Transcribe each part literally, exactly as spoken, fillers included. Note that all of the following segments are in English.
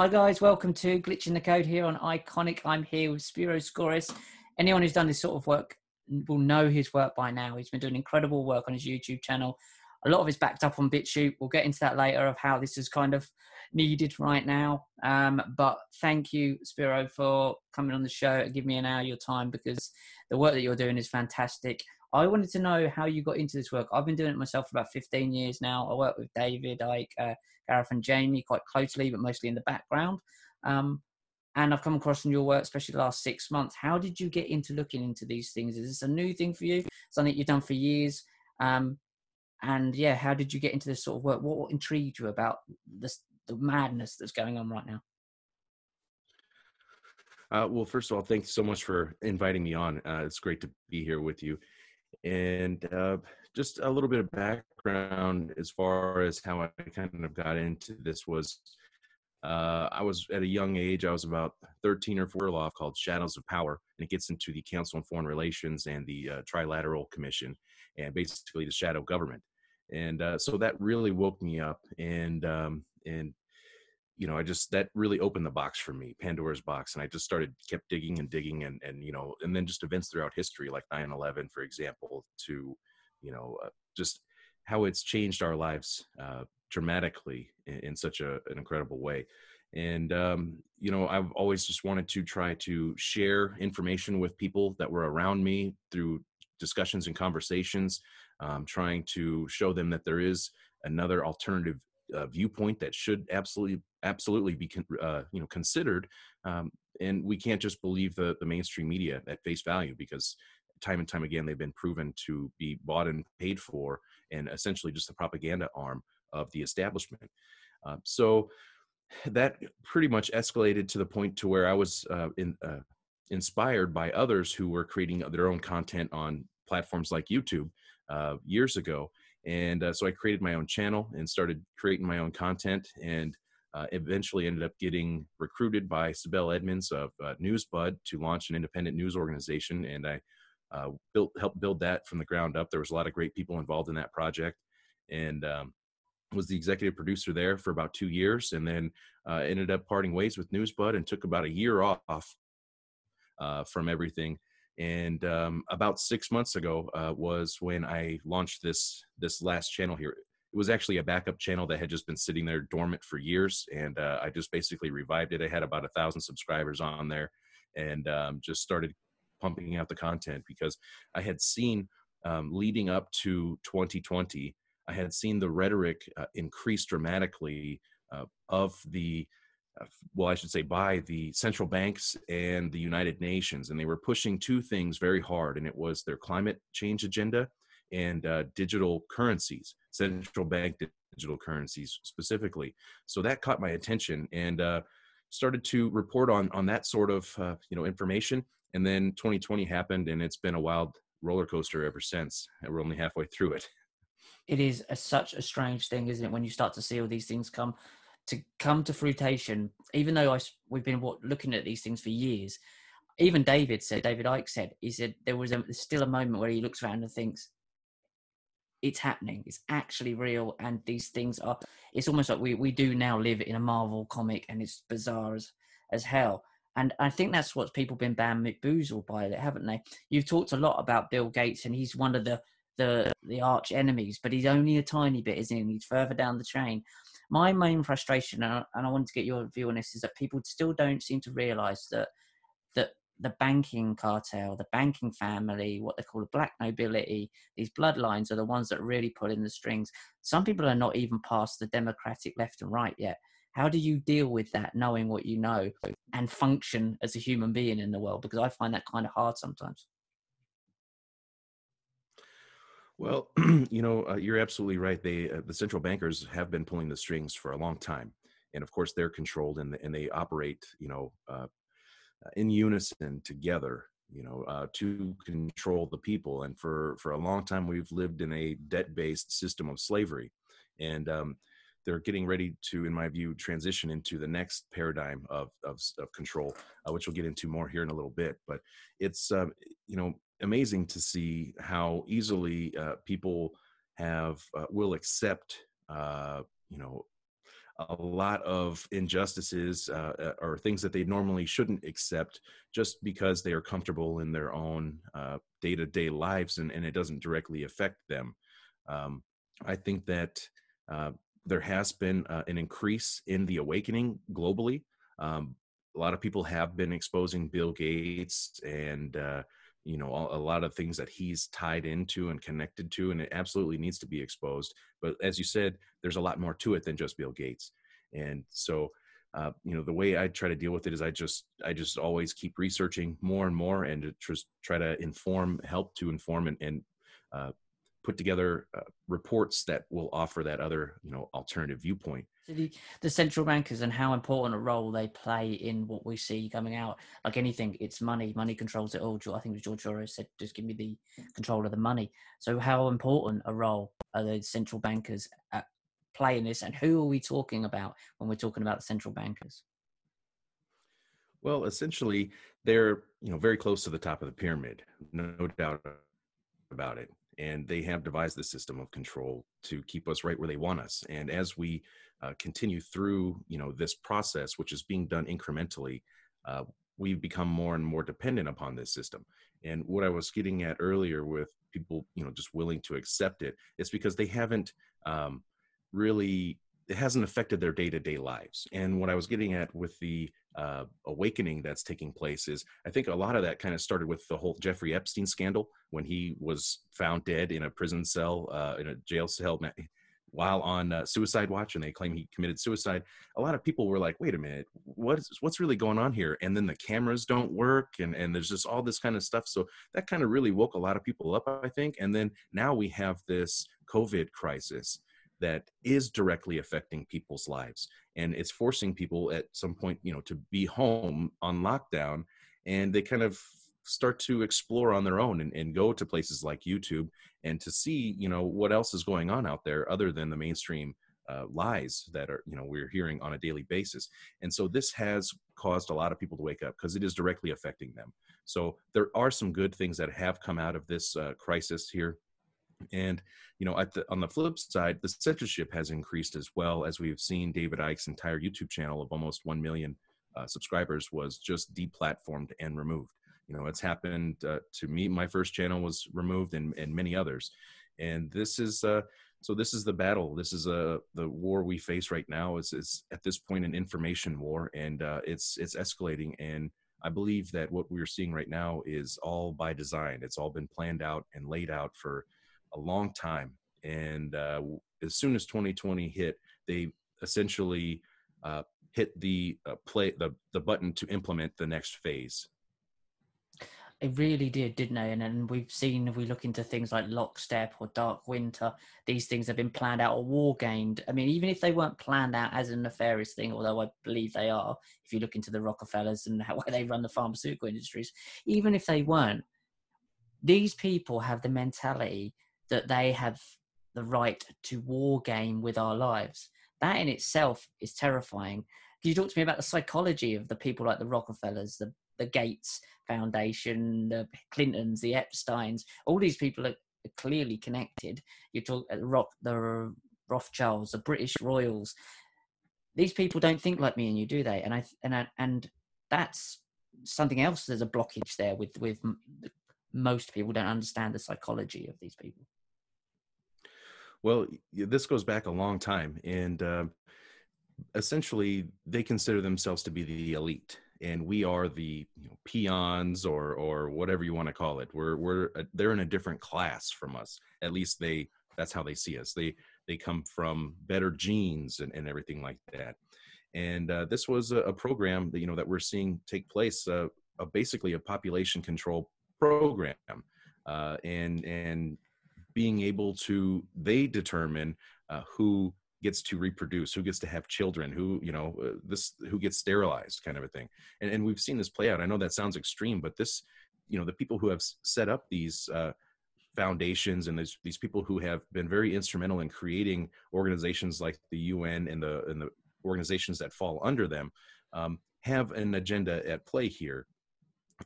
Hi guys, welcome to Glitching the Code here on Ickonic. I'm here with Spiro Skouras. Anyone who's done this sort of work will know his work by now. He's been doing incredible work on his YouTube channel. A lot of it's backed up on BitChute. We'll get into that later of how this is kind of needed right now. Um, but thank you, Spiro, for coming on the show and giving me an hour of your time, because the work that you're doing is fantastic. I wanted to know how you got into this work. I've been doing it myself for about fifteen years now. I work with David Icke, uh, Gareth and Jamie quite closely, but mostly in the background. Um, and I've come across in your work, especially the last six months. How did you get into looking into these things? Is this a new thing for you? Something you've done for years? Um, and yeah, how did you get into this sort of work? What, what intrigued you about this, the madness that's going on right now? Uh, well, first of all, thanks so much for inviting me on. Uh, it's great to be here with you. And uh, just a little bit of background as far as how I kind of got into this was, uh, I was at a young age, I was about thirteen or fourteen, law called Shadows of Power, and it gets into the Council on Foreign Relations and the uh, Trilateral Commission, and basically the shadow government. And uh, so that really woke me up, and, um, and you know, I just, that really opened the box for me, Pandora's box. And I just started, kept digging and digging and, and, you know, and then just events throughout history, like nine eleven, for example, to, you know, uh, just how it's changed our lives uh, dramatically in, in such a, an incredible way. And, um, you know, I've always just wanted to try to share information with people that were around me through discussions and conversations, um, trying to show them that there is another alternative Uh, viewpoint that should absolutely, absolutely be, con uh, you know, considered. Um, and we can't just believe the, the mainstream media at face value, because time and time again, they've been proven to be bought and paid for, and essentially just the propaganda arm of the establishment. Uh, so that pretty much escalated to the point to where I was uh, in, uh, inspired by others who were creating their own content on platforms like YouTube uh, years ago. And uh, so I created my own channel and started creating my own content, and uh, eventually ended up getting recruited by Sibel Edmonds of uh, NewsBud to launch an independent news organization. And I uh, built, helped build that from the ground up. There was a lot of great people involved in that project, and um, was the executive producer there for about two years. And then uh, ended up parting ways with NewsBud and took about a year off uh, from everything. And um, about six months ago uh, was when I launched this this last channel here. It was actually a backup channel that had just been sitting there dormant for years, and uh, I just basically revived it. I had about a thousand subscribers on there, and um, just started pumping out the content, because I had seen um, leading up to twenty twenty, I had seen the rhetoric uh, increase dramatically uh, of the well, I should say by the central banks and the United Nations. And they were pushing two things very hard, and it was their climate change agenda and uh, digital currencies, central bank digital currencies specifically. So that caught my attention, and uh, started to report on, on that sort of uh, you know, information. And then twenty twenty happened, and it's been a wild roller coaster ever since. And we're only halfway through it. It is a, such a strange thing, isn't it, when you start to see all these things come to come to fruition, even though I, we've been what, looking at these things for years. Even David said, David Icke said, he said there was a, still a moment where he looks around and thinks, it's happening, it's actually real, and these things are, it's almost like we, we do now live in a Marvel comic, and it's bizarre as, as hell. And I think that's what people have been bamboozled by it, haven't they? You've talked a lot about Bill Gates, and he's one of the, the, the arch enemies, but he's only a tiny bit, isn't he? He's further down the chain. My main frustration, and I wanted to get your view on this, is that people still don't seem to realise that that the banking cartel, the banking family, what they call the black nobility, these bloodlines are the ones that really pull in the strings. Some people are not even past the democratic left and right yet. How do you deal with that, knowing what you know, and function as a human being in the world? Because I find that kind of hard sometimes. Well, you know, uh, you're absolutely right. They, uh, the central bankers have been pulling the strings for a long time. And of course, they're controlled, and, and they operate, you know, uh, in unison together, you know, uh, to control the people. And for, for a long time, we've lived in a debt-based system of slavery. And um, they're getting ready to, in my view, transition into the next paradigm of, of, of control, uh, which we'll get into more here in a little bit. But it's, uh, you know, amazing to see how easily uh, people have uh, will accept uh, you know a lot of injustices uh, or things that they normally shouldn't accept just because they are comfortable in their own uh, day-to-day lives, and, and it doesn't directly affect them. Um, I think that uh, there has been uh, an increase in the awakening globally. Um, a lot of people have been exposing Bill Gates and uh, you know, a lot of things that he's tied into and connected to, and it absolutely needs to be exposed. But as you said, there's a lot more to it than just Bill Gates. And so, uh, you know, the way I try to deal with it is I just, I just always keep researching more and more, and to tr- try to inform, help to inform, and, and uh, put together uh, reports that will offer that other, you know, alternative viewpoint. So the, the central bankers and how important a role they play in what we see coming out. Like anything, it's money. Money controls it all. I think it was George Soros said, just give me the control of the money. So how important a role are the central bankers at playing this? And who are we talking about when we're talking about the central bankers? Well, essentially, they're, you know, very close to the top of the pyramid. No doubt about it. And they have devised the system of control to keep us right where they want us. And as we uh, continue through, you know, this process, which is being done incrementally, uh, we've become more and more dependent upon this system. And what I was getting at earlier with people, you know, just willing to accept it, it's because they haven't um, really, it hasn't affected their day-to-day lives. And what I was getting at with the uh, awakening that's taking place is, I think a lot of that kind of started with the whole Jeffrey Epstein scandal, when he was found dead in a prison cell, uh, in a jail cell, while on uh, suicide watch, and they claim he committed suicide. A lot of people were like, wait a minute, what is, what's really going on here? And then the cameras don't work, and, and there's just all this kind of stuff. So that kind of really woke a lot of people up, I think. And then now we have this COVID crisis that is directly affecting people's lives. And it's forcing people at some point, you know, to be home on lockdown, and they kind of start to explore on their own and, and go to places like YouTube and to see, you know, what else is going on out there other than the mainstream uh, lies that are, you know, we're hearing on a daily basis. And so this has caused a lot of people to wake up because it is directly affecting them. So there are some good things that have come out of this uh, crisis here. And, you know, at the, on the flip side, the censorship has increased as well, as we've seen David Icke's entire YouTube channel of almost one million uh, subscribers was just deplatformed and removed. You know, it's happened uh, to me. My first channel was removed, and, and many others. And this is, uh, so this is the battle. This is uh, the war we face right now is, is at this point an information war, and uh, it's, it's escalating. And I believe that what we're seeing right now is all by design. It's all been planned out and laid out for a long time. And uh, as soon as twenty twenty hit, they essentially uh, hit the uh, play the, the button to implement the next phase. It really did, didn't they? And, and we've seen, if we look into things like Lockstep or Dark Winter, these things have been planned out or war-gamed. I mean, even if they weren't planned out as a nefarious thing, although I believe they are, if you look into the Rockefellers and how they run the pharmaceutical industries, even if they weren't, these people have the mentality that they have the right to war game with our lives. That in itself is terrifying. Can you talk to me about the psychology of the people like the Rockefellers, the, the Gates Foundation, the Clintons, the Epsteins? All these people are clearly connected. You talk uh, Rock, the Rothschilds, the British Royals. These people don't think like me and you, do they? And I and I, and that's something else. There's a blockage there with with most people don't understand the psychology of these people. Well, this goes back a long time, and uh, essentially they consider themselves to be the elite, and we are the, you know, peons or or whatever you want to call it. We're we're uh, they're in a different class from us. At least they that's how they see us. They they come from better genes and, and everything like that. And uh, this was a, a program that, you know, that we're seeing take place. Uh, a, basically a population control program, uh, and and. being able to, they determine uh, who gets to reproduce, who gets to have children, who, you know, uh, this, who gets sterilized, kind of a thing. And, and we've seen this play out. I know that sounds extreme, but this, you know, the people who have set up these uh, foundations and these, these people who have been very instrumental in creating organizations like the U N and the, and the organizations that fall under them um, have an agenda at play here.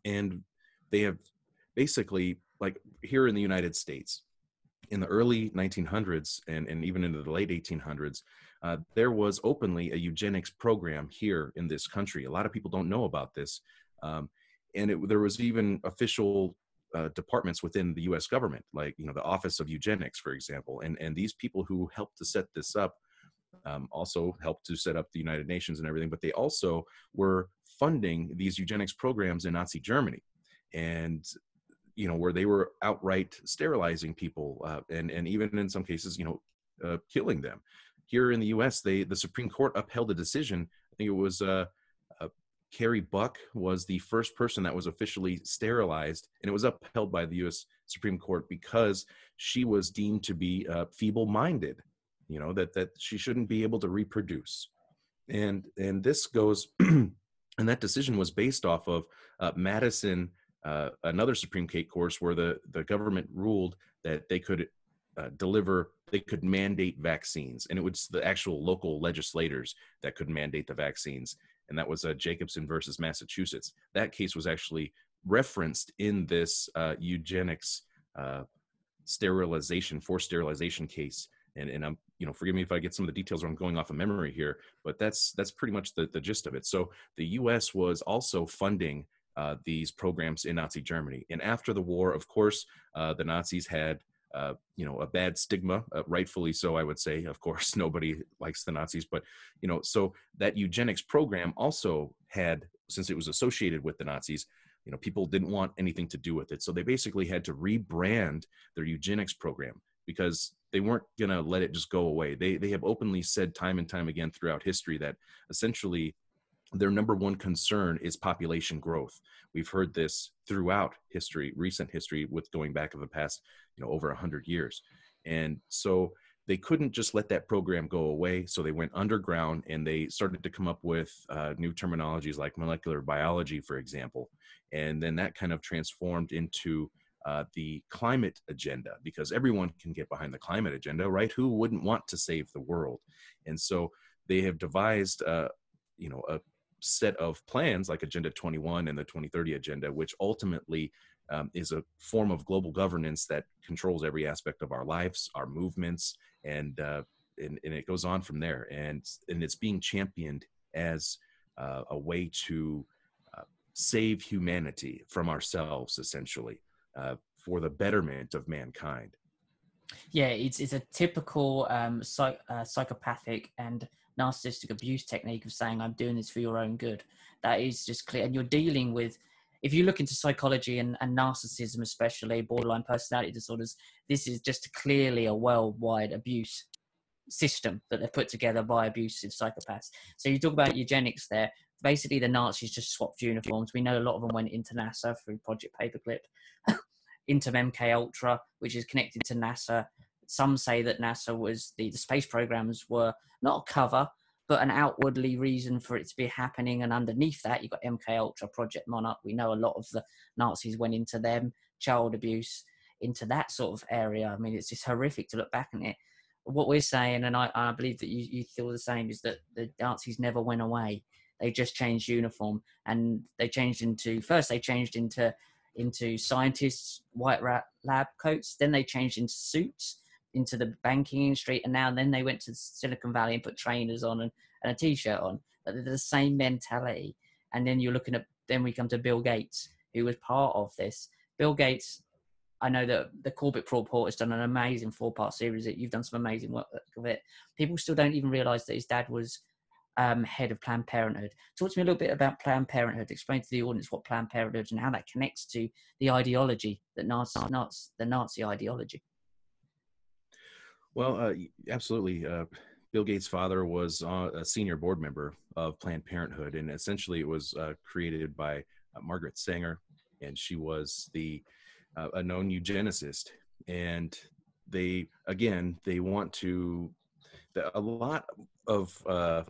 And they have basically, like here in the United States, in the early nineteen hundreds and, and even into the late eighteen hundreds, uh, there was openly a eugenics program here in this country. A lot of people don't know about this. Um, and it, there was even official uh, departments within the U S government, like, you know, the Office of Eugenics, for example. And, and these people who helped to set this up um, also helped to set up the United Nations and everything, but they also were funding these eugenics programs in Nazi Germany. And you know, where they were outright sterilizing people uh, and, and even in some cases, you know, uh, killing them. Here in the U S, they, the Supreme Court upheld a decision. I think it was uh, uh, Carrie Buck was the first person that was officially sterilized, and it was upheld by the U S Supreme Court because she was deemed to be uh, feeble-minded, you know, that, that she shouldn't be able to reproduce. And, and this goes, and that decision was based off of uh, Madison, Uh, another Supreme Court course where the, the government ruled that they could uh, deliver, they could mandate vaccines. And it was the actual local legislators that could mandate the vaccines. And that was uh, Jacobson versus Massachusetts. That case was actually referenced in this uh, eugenics uh, sterilization, forced sterilization case. And, and I'm, you know, forgive me if I get some of the details, or I'm going off of memory here, but that's, that's pretty much the, the gist of it. So the U S was also funding Uh, these programs in Nazi Germany. And after the war, of course, uh, the Nazis had, uh, you know, a bad stigma, uh, rightfully so, I would say. Of course, nobody likes the Nazis, but, you know, so that eugenics program also had, since it was associated with the Nazis, you know, people didn't want anything to do with it. So they basically had to rebrand their eugenics program because they weren't going to let it just go away. They, they have openly said time and time again throughout history that essentially their number one concern is population growth. We've heard this throughout history, recent history, with going back of the past, you know, over a hundred years. And so they couldn't just let that program go away. So they went underground and they started to come up with uh, new terminologies like molecular biology, for example. And then that kind of transformed into uh, the climate agenda, because everyone can get behind the climate agenda, right? Who wouldn't want to save the world? And so they have devised, uh, you know, a set of plans like Agenda twenty-one and the twenty thirty Agenda, which ultimately um, is a form of global governance that controls every aspect of our lives, our movements, and uh, and, and it goes on from there. And, and it's being championed as uh, a way to uh, save humanity from ourselves, essentially, uh, for the betterment of mankind. Yeah, it's, it's a typical um, psych, uh, psychopathic and narcissistic abuse technique of saying, I'm doing this for your own good. That is just clear. And you're dealing with, if you look into psychology and, and narcissism, especially borderline personality disorders, this is just clearly a worldwide abuse system that they've put together by abusive psychopaths. So you talk about eugenics there. Basically, the Nazis just swapped uniforms. We know a lot of them went into NASA through Project Paperclip, into M K Ultra, which is connected to NASA. Some say that NASA was the, the space programs were not a cover, but an outwardly reason for it to be happening. And underneath that, you've got M K Ultra, Project Monarch. We know a lot of the Nazis went into them, child abuse, into that sort of area. I mean, it's just horrific to look back on it. What we're saying, and I, I believe that you, you feel the same, is that the Nazis never went away. They just changed uniform, and they changed into, first they changed into, into scientists, white lab coats. Then they changed into suits, into the banking industry, and now and then they went to Silicon Valley and put trainers on and, and a t-shirt on. But they're the same mentality. And then you're looking at, then we come to Bill Gates, who was part of this. Bill Gates, I know that the Corbett Report has done an amazing four-part series, that you've done some amazing work of it. People still don't even realize that his dad was um, head of Planned Parenthood. Talk to me a little bit about Planned Parenthood. Explain to the audience what Planned Parenthood and how that connects to the ideology, the Nazi, Nazi, the Nazi ideology. Well, uh, absolutely. Uh, Bill Gates' father was uh, a senior board member of Planned Parenthood, and essentially it was uh, created by uh, Margaret Sanger, and she was the uh, a known eugenicist. And they, again, they want to, the, a lot of uh,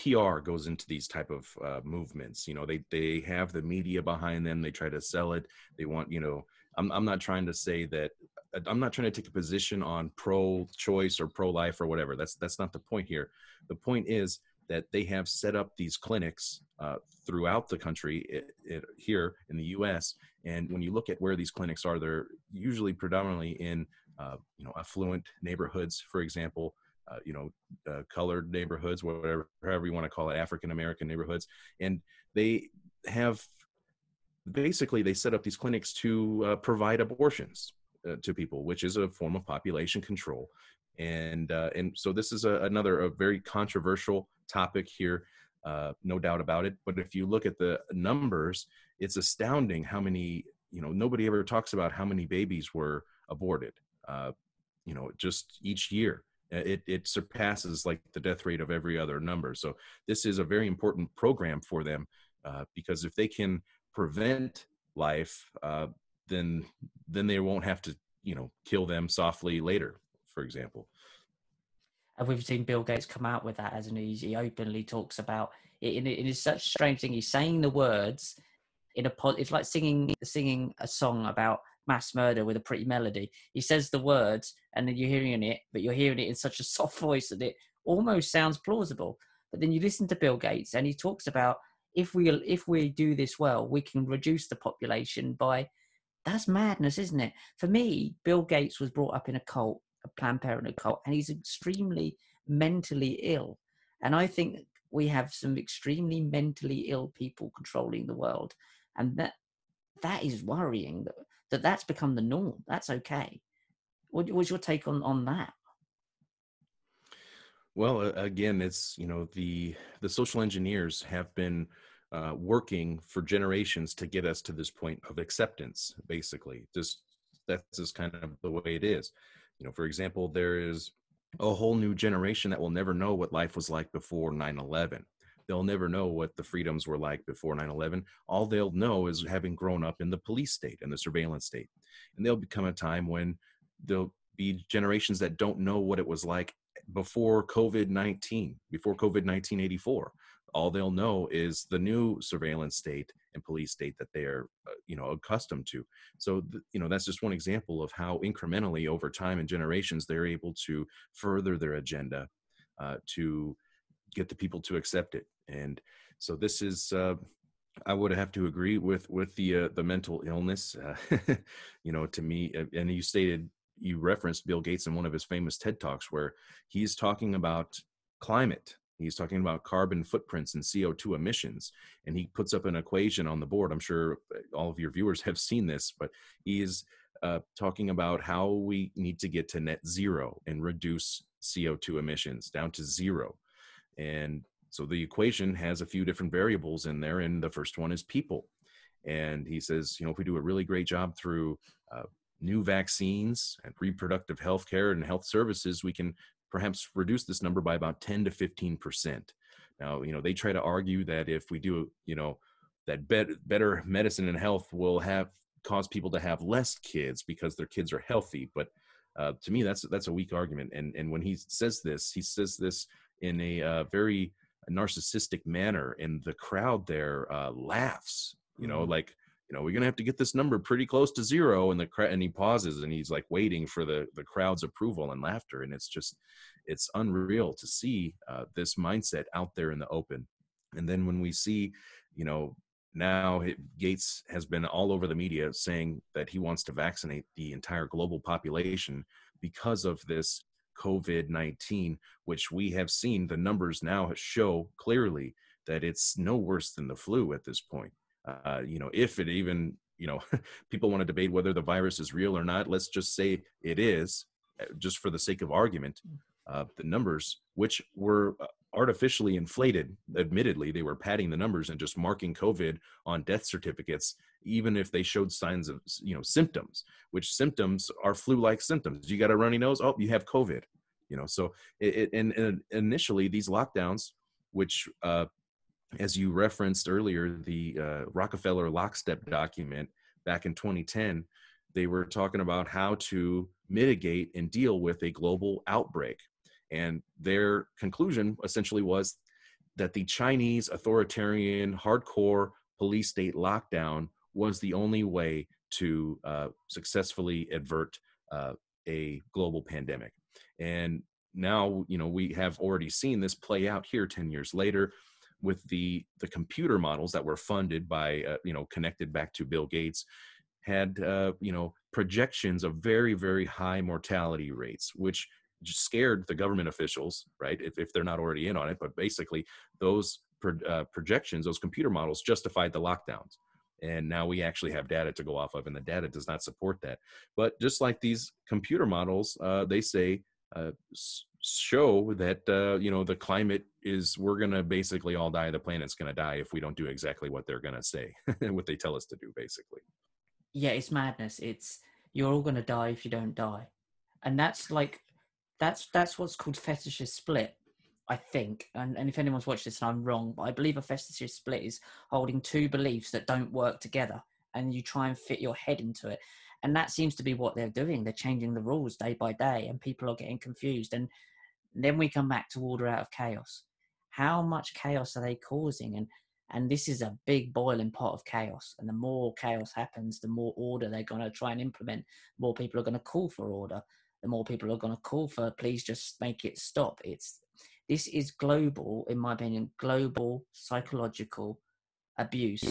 P R goes into these type of uh, movements. You know, they, they have the media behind them. They try to sell it. They want, you know, I'm, I'm not trying to say that, I'm not trying to take a position on pro-choice or pro-life or whatever. That's that's not the point here. The point is that they have set up these clinics uh, throughout the country, it, it, here in the U S. And when you look at where these clinics are, they're usually predominantly in uh, you know, affluent neighborhoods, for example, uh, you know, uh, colored neighborhoods, whatever, however you want to call it, African-American neighborhoods. And they have, basically, they set up these clinics to uh, provide abortions uh, to people, which is a form of population control. And, uh, and so this is a, another a very controversial topic here, uh, no doubt about it. But if you look at the numbers, it's astounding how many, you know, nobody ever talks about how many babies were aborted, uh, you know, just each year. It, it surpasses like the death rate of every other number. So this is a very important program for them, uh, because if they can prevent life, uh, then, then they won't have to, you know, kill them softly later, for example. And we've seen Bill Gates come out with that as an easy, he openly talks about it. And it is such a strange thing. He's saying the words in a, it's like singing, singing a song about mass murder with a pretty melody. He says the words and then you're hearing it, but you're hearing it in such a soft voice that it almost sounds plausible. But then you listen to Bill Gates and he talks about, if we, if we do this well, we can reduce the population by, that's madness, isn't it? For me, Bill Gates was brought up in a cult, a Planned Parenthood cult, and he's extremely mentally ill. And I think we have some extremely mentally ill people controlling the world. And that, that is worrying, that, that that's become the norm. That's okay. What, what's your take on, on that? Well, again, it's, you know, the, the social engineers have been uh, working for generations to get us to this point of acceptance, basically. Just, that's just kind of the way it is. You know, for example, there is a whole new generation that will never know what life was like before nine eleven. They'll never know what the freedoms were like before nine eleven. All they'll know is having grown up in the police state and the surveillance state. And there'll become a time when there'll be generations that don't know what it was like before COVID nineteen, before COVID nineteen eighty-four. All they'll know is the new surveillance state and police state that they're, you know, accustomed to. So, you know, that's just one example of how incrementally over time and generations, they're able to further their agenda uh, to get the people to accept it. And so this is, uh, I would have to agree with, with the, uh, the mental illness, uh, you know, to me, and you stated, you referenced Bill Gates in one of his famous TED Talks where he's talking about climate. He's talking about carbon footprints and C O two emissions, and he puts up an equation on the board. I'm sure all of your viewers have seen this, but he is uh, talking about how we need to get to net zero and reduce C O two emissions down to zero. And so the equation has a few different variables in there, and the first one is people. And he says, you know, if we do a really great job through uh, new vaccines and reproductive health care and health services, we can perhaps reduce this number by about ten to fifteen percent. Now, you know, they try to argue that if we do, you know, that bet, better medicine and health will have cause people to have less kids because their kids are healthy. But uh, to me, that's that's a weak argument. And and when he says this, he says this in a uh, very narcissistic manner, and the crowd there uh, laughs. You know, mm-hmm. like, you know, we're gonna have to get this number pretty close to zero, and the cra- and he pauses and he's like waiting for the the crowd's approval and laughter, and it's just, it's unreal to see uh, this mindset out there in the open. And then when we see, you know, now it, Gates has been all over the media saying that he wants to vaccinate the entire global population because of this COVID nineteen, which we have seen the numbers now show clearly that it's no worse than the flu at this point. Uh, you know, if it even, you know, people want to debate whether the virus is real or not, let's just say it is, just for the sake of argument. Uh, the numbers, which were artificially inflated, admittedly, they were padding the numbers and just marking COVID on death certificates, even if they showed signs of, you know, symptoms, which symptoms are flu-like symptoms. You got a runny nose, oh, you have COVID, you know. So it, it, and, and initially these lockdowns, which, uh, as you referenced earlier, the uh, Rockefeller Lockstep document back in twenty ten, they were talking about how to mitigate and deal with a global outbreak. And their conclusion essentially was that the Chinese authoritarian hardcore police state lockdown was the only way to uh, successfully avert uh, a global pandemic. And now, you know, we have already seen this play out here ten years later, with the the computer models that were funded by, uh, you know, connected back to Bill Gates, had, uh, you know, projections of very, very high mortality rates, which scared the government officials, right? If, if they're not already in on it, but basically those pro, uh, projections, those computer models justified the lockdowns. And now we actually have data to go off of, and the data does not support that. But just like these computer models, uh, they say, uh, show that, uh, you know, the climate is, we're going to basically all die. The planet's going to die if we don't do exactly what they're going to say and what they tell us to do, basically. Yeah, it's madness. It's, you're all going to die if you don't die. And that's like, that's, that's what's called fetishist split, I think. And, and if anyone's watched this and I'm wrong, but I believe a fetishist split is holding two beliefs that don't work together and you try and fit your head into it. And that seems to be what they're doing. They're changing the rules day by day and people are getting confused. And then we come back to order out of chaos. How much chaos are they causing? And, and this is a big boiling pot of chaos. And the more chaos happens, the more order they're going to try and implement. The more people are going to call for order. The more people are going to call for, please just make it stop. It's, this is global, in my opinion, global psychological abuse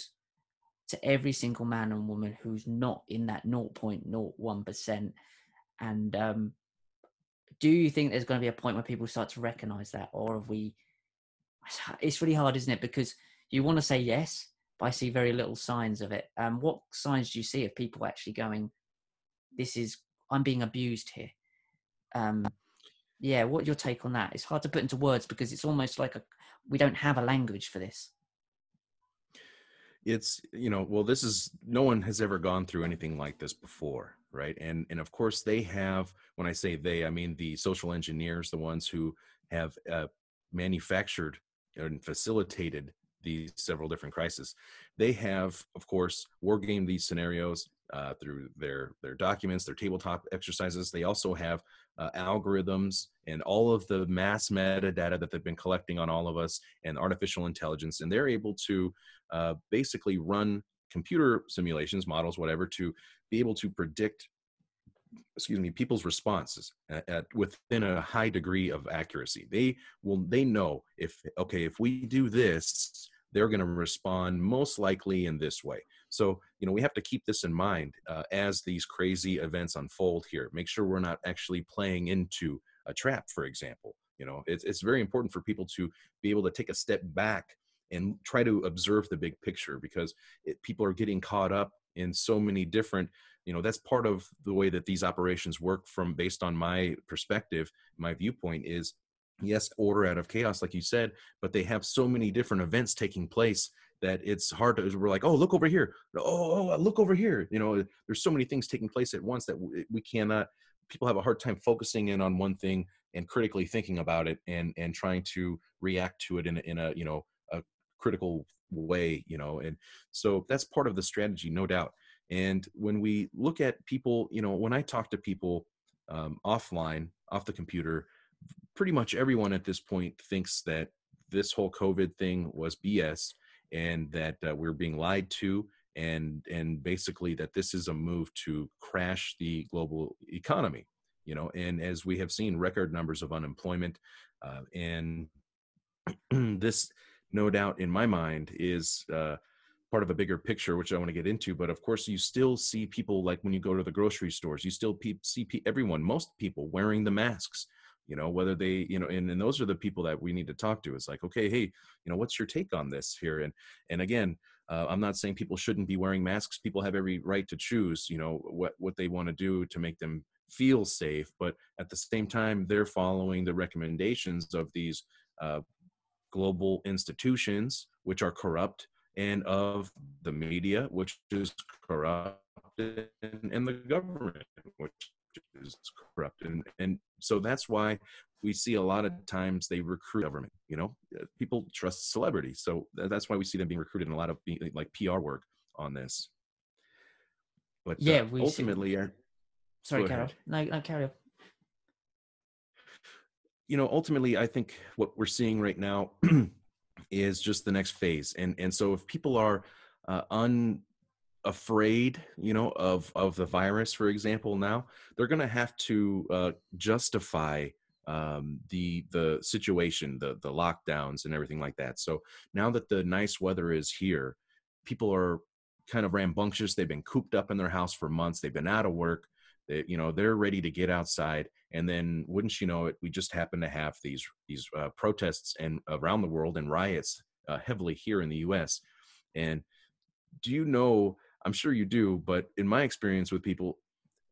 to every single man and woman who's not in that zero point zero one percent. And, um, do you think there's going to be a point where people start to recognize that, or have we, it's really hard, isn't it? Because you want to say yes, but I see very little signs of it. Um, what signs do you see of people actually going, this is, I'm being abused here? Um, yeah. What's your take on that? It's hard to put into words because it's almost like a, we don't have a language for this. It's, you know, well, this is, no one has ever gone through anything like this before. Right. And, and of course they have, when I say they, I mean the social engineers, the ones who have uh, manufactured and facilitated these several different crises. They have, of course, wargamed these scenarios uh, through their, their documents, their tabletop exercises. They also have uh, algorithms and all of the mass metadata that they've been collecting on all of us and artificial intelligence. And they're able to uh, basically run computer simulations, models, whatever, to be able to predict, excuse me, people's responses at, at within a high degree of accuracy. They will, they know if, okay, if we do this, they're going to respond most likely in this way. So, you know, we have to keep this in mind uh, as these crazy events unfold here. Make sure we're not actually playing into a trap, for example. You know, it's, it's very important for people to be able to take a step back and try to observe the big picture, because it, people are getting caught up in so many different, you know, that's part of the way that these operations work from, based on my perspective, my viewpoint is, yes, order out of chaos, like you said, but they have so many different events taking place that it's hard to, we're like, oh, look over here. Oh, oh look over here. You know, there's so many things taking place at once that we cannot, people have a hard time focusing in on one thing and critically thinking about it and, and trying to react to it in a, in a you know, critical way, you know, and so that's part of the strategy, no doubt. And when we look at people, you know, when I talk to people um, offline, off the computer, pretty much everyone at this point thinks that this whole COVID thing was B S and that uh, we're being lied to, and and basically that this is a move to crash the global economy, you know, and as we have seen record numbers of unemployment uh, and this, no doubt in my mind is uh, part of a bigger picture, which I want to get into. But of course, you still see people, like when you go to the grocery stores, you still pe- see pe- everyone, most people wearing the masks, you know, whether they, you know, and, and those are the people that we need to talk to. It's like, okay, hey, you know, what's your take on this here? And, and again, uh, I'm not saying people shouldn't be wearing masks. People have every right to choose, you know, what, what they want to do to make them feel safe. But at the same time, they're following the recommendations of these uh, global institutions, which are corrupt, and of the media, which is corrupt, and, and the government, which is corrupt. And, and so that's why we see a lot of times they recruit government, you know, people trust celebrities. So that's why we see them being recruited in a lot of like P R work on this. But yeah, uh, we ultimately, see... sorry, Carol, no, no, carry on. You know, ultimately, I think what we're seeing right now is just the next phase. And and so if people are uh, unafraid, you know, of, of the virus, for example, now, they're going to have to uh, justify um, the the situation, the, the lockdowns and everything like that. So now that the nice weather is here, people are kind of rambunctious. They've been cooped up in their house for months. They've been out of work. They, you know, they're ready to get outside. And then, wouldn't you know it, we just happen to have these these uh, protests and around the world and riots uh, heavily here in the U S. And do you know, I'm sure you do, but in my experience with people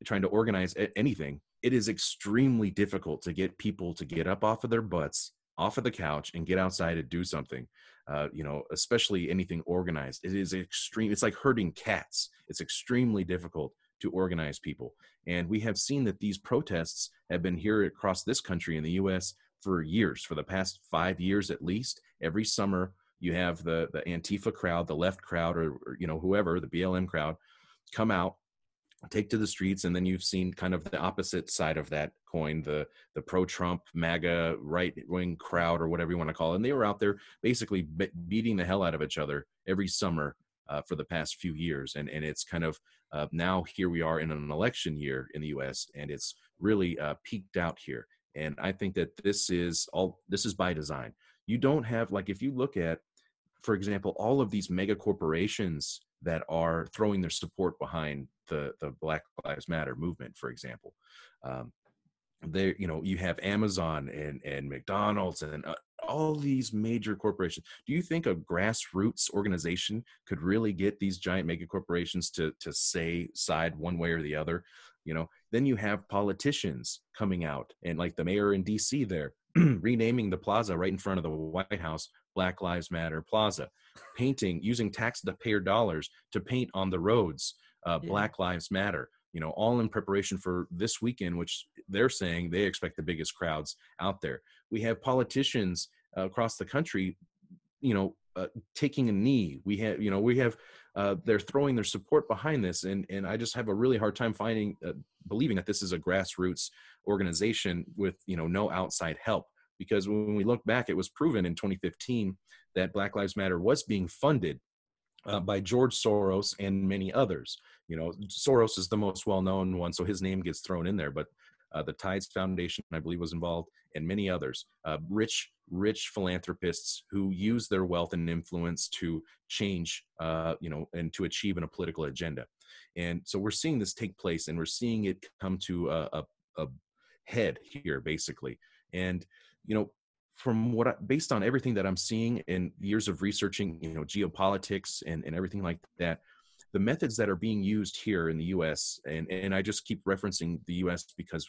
trying to organize anything, it is extremely difficult to get people to get up off of their butts, off of the couch, and get outside and do something. Uh, you know, especially anything organized. It is extreme. It's like herding cats. It's extremely difficult to organize people. And we have seen that these protests have been here across this country in the U S for years, for the past five years at least. Every summer, you have the, the Antifa crowd, the left crowd, or, or you know, whoever, the B L M crowd, come out, take to the streets. And then you've seen kind of the opposite side of that coin, the, the pro-Trump, MAGA, right-wing crowd, or whatever you want to call it. And they were out there basically be- beating the hell out of each other every summer uh, for the past few years. And, and it's kind of uh, now here we are in an election year in the U S, and it's really uh, peaked out here. And I think that this is all, this is by design. You don't have, like, if you look at, for example, all of these mega corporations that are throwing their support behind the, the Black Lives Matter movement, for example. Um, there, you know, you have Amazon and, and McDonald's and uh, all these major corporations. Do you think a grassroots organization could really get these giant mega corporations to, to say side one way or the other? You know, then you have politicians coming out, and like the mayor in D C there, renaming the plaza right in front of the White House Black Lives Matter Plaza, painting, using taxpayer dollars to paint on the roads, uh, yeah. Black Lives Matter, you know, all in preparation for this weekend, which they're saying they expect the biggest crowds out there. We have politicians uh, across the country, you know, uh, taking a knee. We have, you know, we have, uh, they're throwing their support behind this. And, and I just have a really hard time finding, uh, believing that this is a grassroots organization with, you know, no outside help. Because when we look back, it was proven in twenty fifteen that Black Lives Matter was being funded uh, by George Soros and many others. You know, Soros is the most well-known one, so his name gets thrown in there. But uh, the Tides Foundation, I believe, was involved, and many others. Uh, rich, rich philanthropists who use their wealth and influence to change, uh, you know, and to achieve in a political agenda. And so we're seeing this take place, and we're seeing it come to a, a, a head here, basically. And you know, from what I, based on everything that I'm seeing and years of researching, you know, geopolitics and, and everything like that, the methods that are being used here in the U S, and, and I just keep referencing the U S because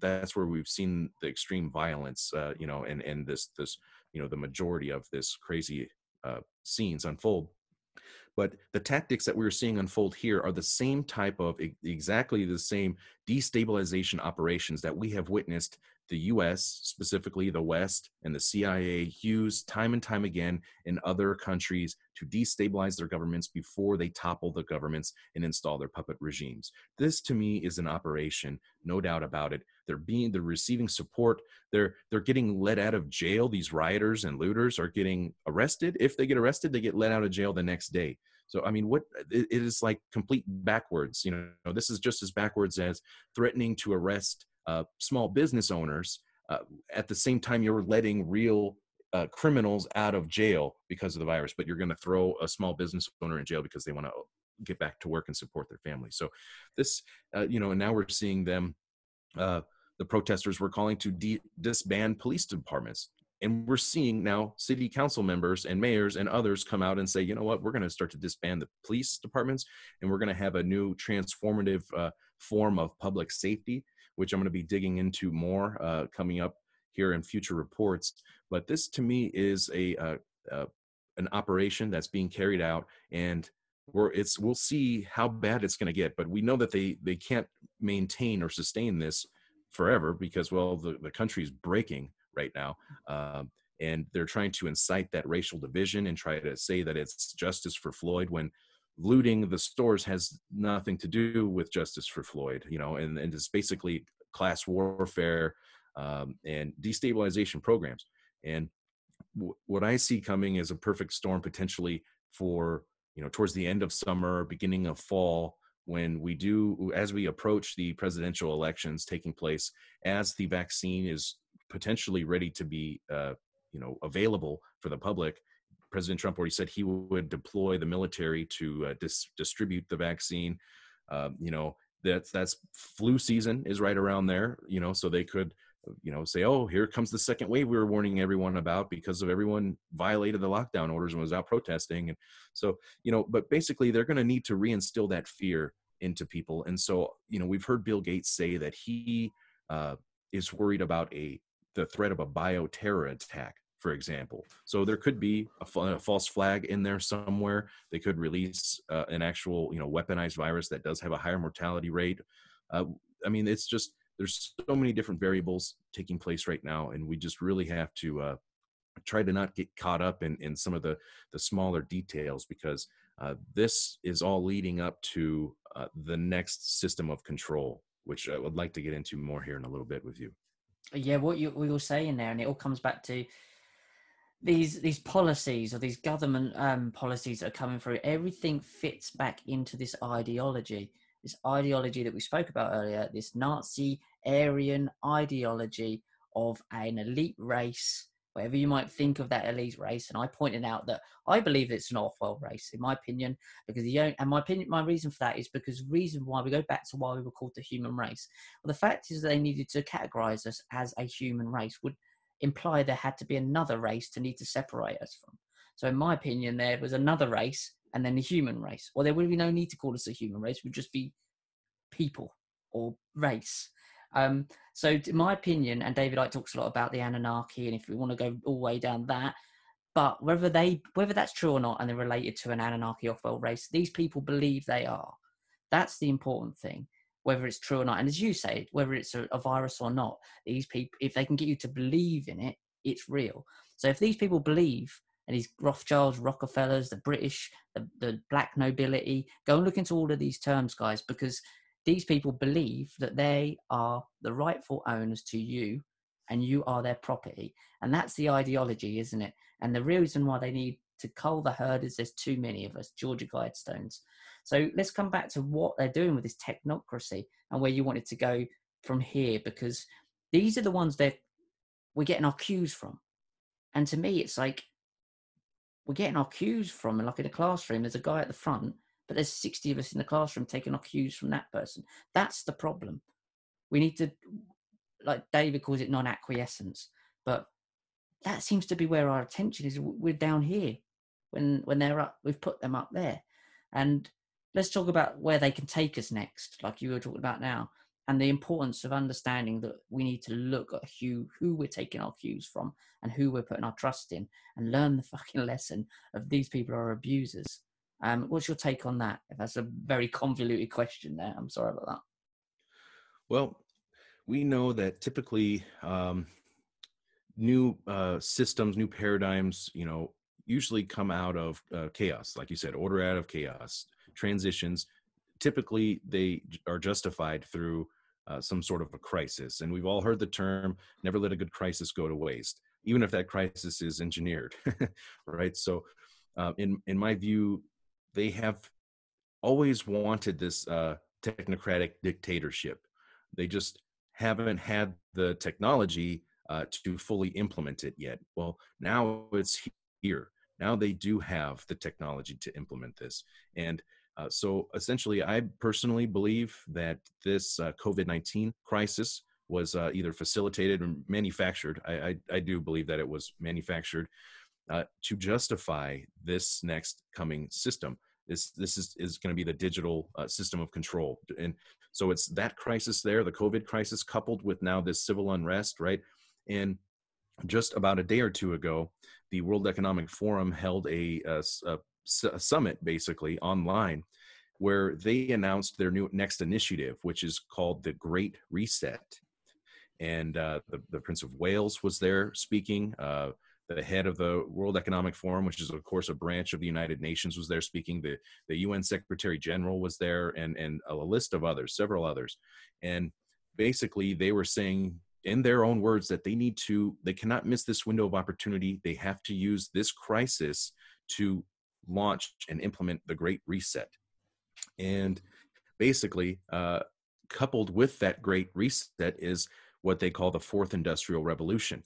that's where we've seen the extreme violence, uh, you know, and, and this, this, you know, the majority of this crazy uh, scenes unfold. But the tactics that we're seeing unfold here are the same type of, exactly the same destabilization operations that we have witnessed the U S, specifically the West, and the C I A use time and time again in other countries to destabilize their governments before they topple the governments and install their puppet regimes. This, to me, is an operation, no doubt about it. They're being, they're receiving support. They're they're getting let out of jail. These rioters and looters are getting arrested. If they get arrested, they get let out of jail the next day. So, I mean, what it is like complete backwards. You know, this is just as backwards as threatening to arrest Uh, small business owners uh, at the same time you're letting real uh, criminals out of jail because of the virus, but you're going to throw a small business owner in jail because they want to get back to work and support their family. So this, uh, you know, and now we're seeing them, uh, the protesters were calling to de- disband police departments. And we're seeing now city council members and mayors and others come out and say, you know what, we're going to start to disband the police departments, and we're going to have a new transformative uh, form of public safety, which I'm going to be digging into more uh, coming up here in future reports. But this, to me, is a uh, uh, an operation that's being carried out, and we're, it's, we'll see how bad it's going to get. But we know that they, they can't maintain or sustain this forever because, well, the, the country's breaking right now. Um, and they're trying to incite that racial division and try to say that it's justice for Floyd, when looting the stores has nothing to do with justice for Floyd, you know, and, and it's basically class warfare um, and destabilization programs. And w- what I see coming is a perfect storm potentially for, you know, towards the end of summer, beginning of fall, when we do, as we approach the presidential elections taking place, as the vaccine is potentially ready to be, uh, you know, available for the public, President Trump, where he said he would deploy the military to uh, dis distribute the vaccine. Uh, you know, that's, that's flu season is right around there, you know, so they could, you know, say, oh, here comes the second wave we were warning everyone about because of everyone violated the lockdown orders and was out protesting. And so, you know, but basically they're going to need to reinstill that fear into people. And so, you know, we've heard Bill Gates say that he uh, is worried about a, the threat of a bioterror attack, for example. So there could be a, a false flag in there somewhere. They could release uh, an actual, you know, weaponized virus that does have a higher mortality rate. Uh, I mean, it's just, there's so many different variables taking place right now. And we just really have to uh, try to not get caught up in, in some of the, the smaller details, because uh, this is all leading up to uh, the next system of control, which I would like to get into more here in a little bit with you. Yeah, what you what you're saying there, and it all comes back to these these policies or these government um, policies that are coming through. Everything fits back into this ideology, this ideology that we spoke about earlier, this Nazi Aryan ideology of an elite race, whatever you might think of that elite race. And I pointed out that I believe it's an off-world race, in my opinion, because the and my opinion, my reason for that is because reason why we go back to why we were called the human race. Well, the fact is that they needed to categorize us as a human race would imply there had to be another race to need to separate us from. So in my opinion, there was another race and then the human race. Well, there would be no need to call us a human race. We'd just be people or race. Um, so in my opinion, and David Icke talks a lot about the Anunnaki, and if we want to go all the way down that, but whether they, whether that's true or not, and they're related to an Anunnaki off-world race, these people believe they are. That's the important thing, whether it's true or not. And as you say, whether it's a, a virus or not, these people, if they can get you to believe in it, it's real. So if these people believe, and these Rothschilds, Rockefellers, the British, the, the black nobility, go and look into all of these terms, guys, because these people believe that they are the rightful owners to you and you are their property. And that's the ideology, isn't it? And the reason why they need to cull the herd is there's too many of us, Georgia Guidestones. So let's come back to what they're doing with this technocracy and where you wanted to go from here, because these are the ones that we're getting our cues from. And to me, it's like we're getting our cues from, and like in a classroom, there's a guy at the front, but there's sixty of us in the classroom taking our cues from that person. That's the problem. We need to, like David calls it, non-acquiescence, but that seems to be where our attention is. We're down here when, when they're up, we've put them up there. And let's talk about where they can take us next, like you were talking about now, and the importance of understanding that we need to look at who, who we're taking our cues from and who we're putting our trust in, and learn the fucking lesson of these people are abusers. Um, what's your take on that? That's a very convoluted question there. I'm sorry about that. Well, we know that typically um, new uh, systems, new paradigms, you know, usually come out of uh, chaos. Like you said, order out of chaos. Transitions, typically they are justified through uh, some sort of a crisis. And we've all heard the term, never let a good crisis go to waste, even if that crisis is engineered, right? So uh, in, in my view, they have always wanted this uh, technocratic dictatorship. They just haven't had the technology uh, to fully implement it yet. Well, now it's here. Now they do have the technology to implement this. And uh, so essentially, I personally believe that this uh, COVID nineteen crisis was uh, either facilitated or manufactured. I, I, I do believe that it was manufactured Uh, to justify this next coming system. This, this is, is going to be the digital uh, system of control. And so it's that crisis there, the COVID crisis, coupled with now this civil unrest, right? And just about a day or two ago, the World Economic Forum held a, a, a, a summit, basically, online, where they announced their new next initiative, which is called the Great Reset. And uh, the, the Prince of Wales was there speaking. Uh, The head of the World Economic Forum, which is, of course, a branch of the United Nations, was there speaking. The, the U N Secretary General was there, and, and a list of others, several others. And basically, they were saying, in their own words, that they need to, they cannot miss this window of opportunity. They have to use this crisis to launch and implement the Great Reset. And basically, uh, coupled with that Great Reset is what they call the Fourth Industrial Revolution,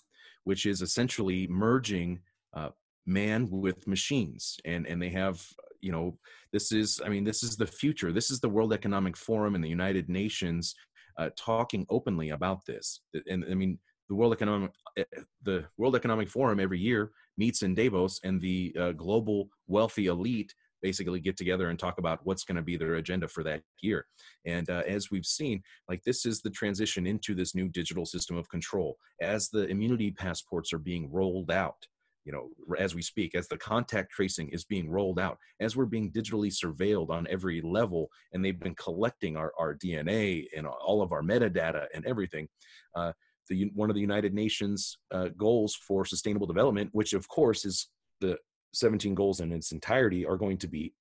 which is essentially merging uh, man with machines. And, and they have, you know, this is, I mean, this is the future. This is the World Economic Forum and the United Nations uh, talking openly about this. And I mean, the World Economic, the World Economic Forum every year meets in Davos, and the uh, global wealthy elite basically get together and talk about what's going to be their agenda for that year. And uh, as we've seen, like, this is the transition into this new digital system of control as the immunity passports are being rolled out, you know, as we speak, as the contact tracing is being rolled out, as we're being digitally surveilled on every level, and they've been collecting our, our D N A and all of our metadata and everything. Uh, the, one of the United Nations uh, goals for sustainable development, which of course is the seventeen goals in its entirety, are going to be,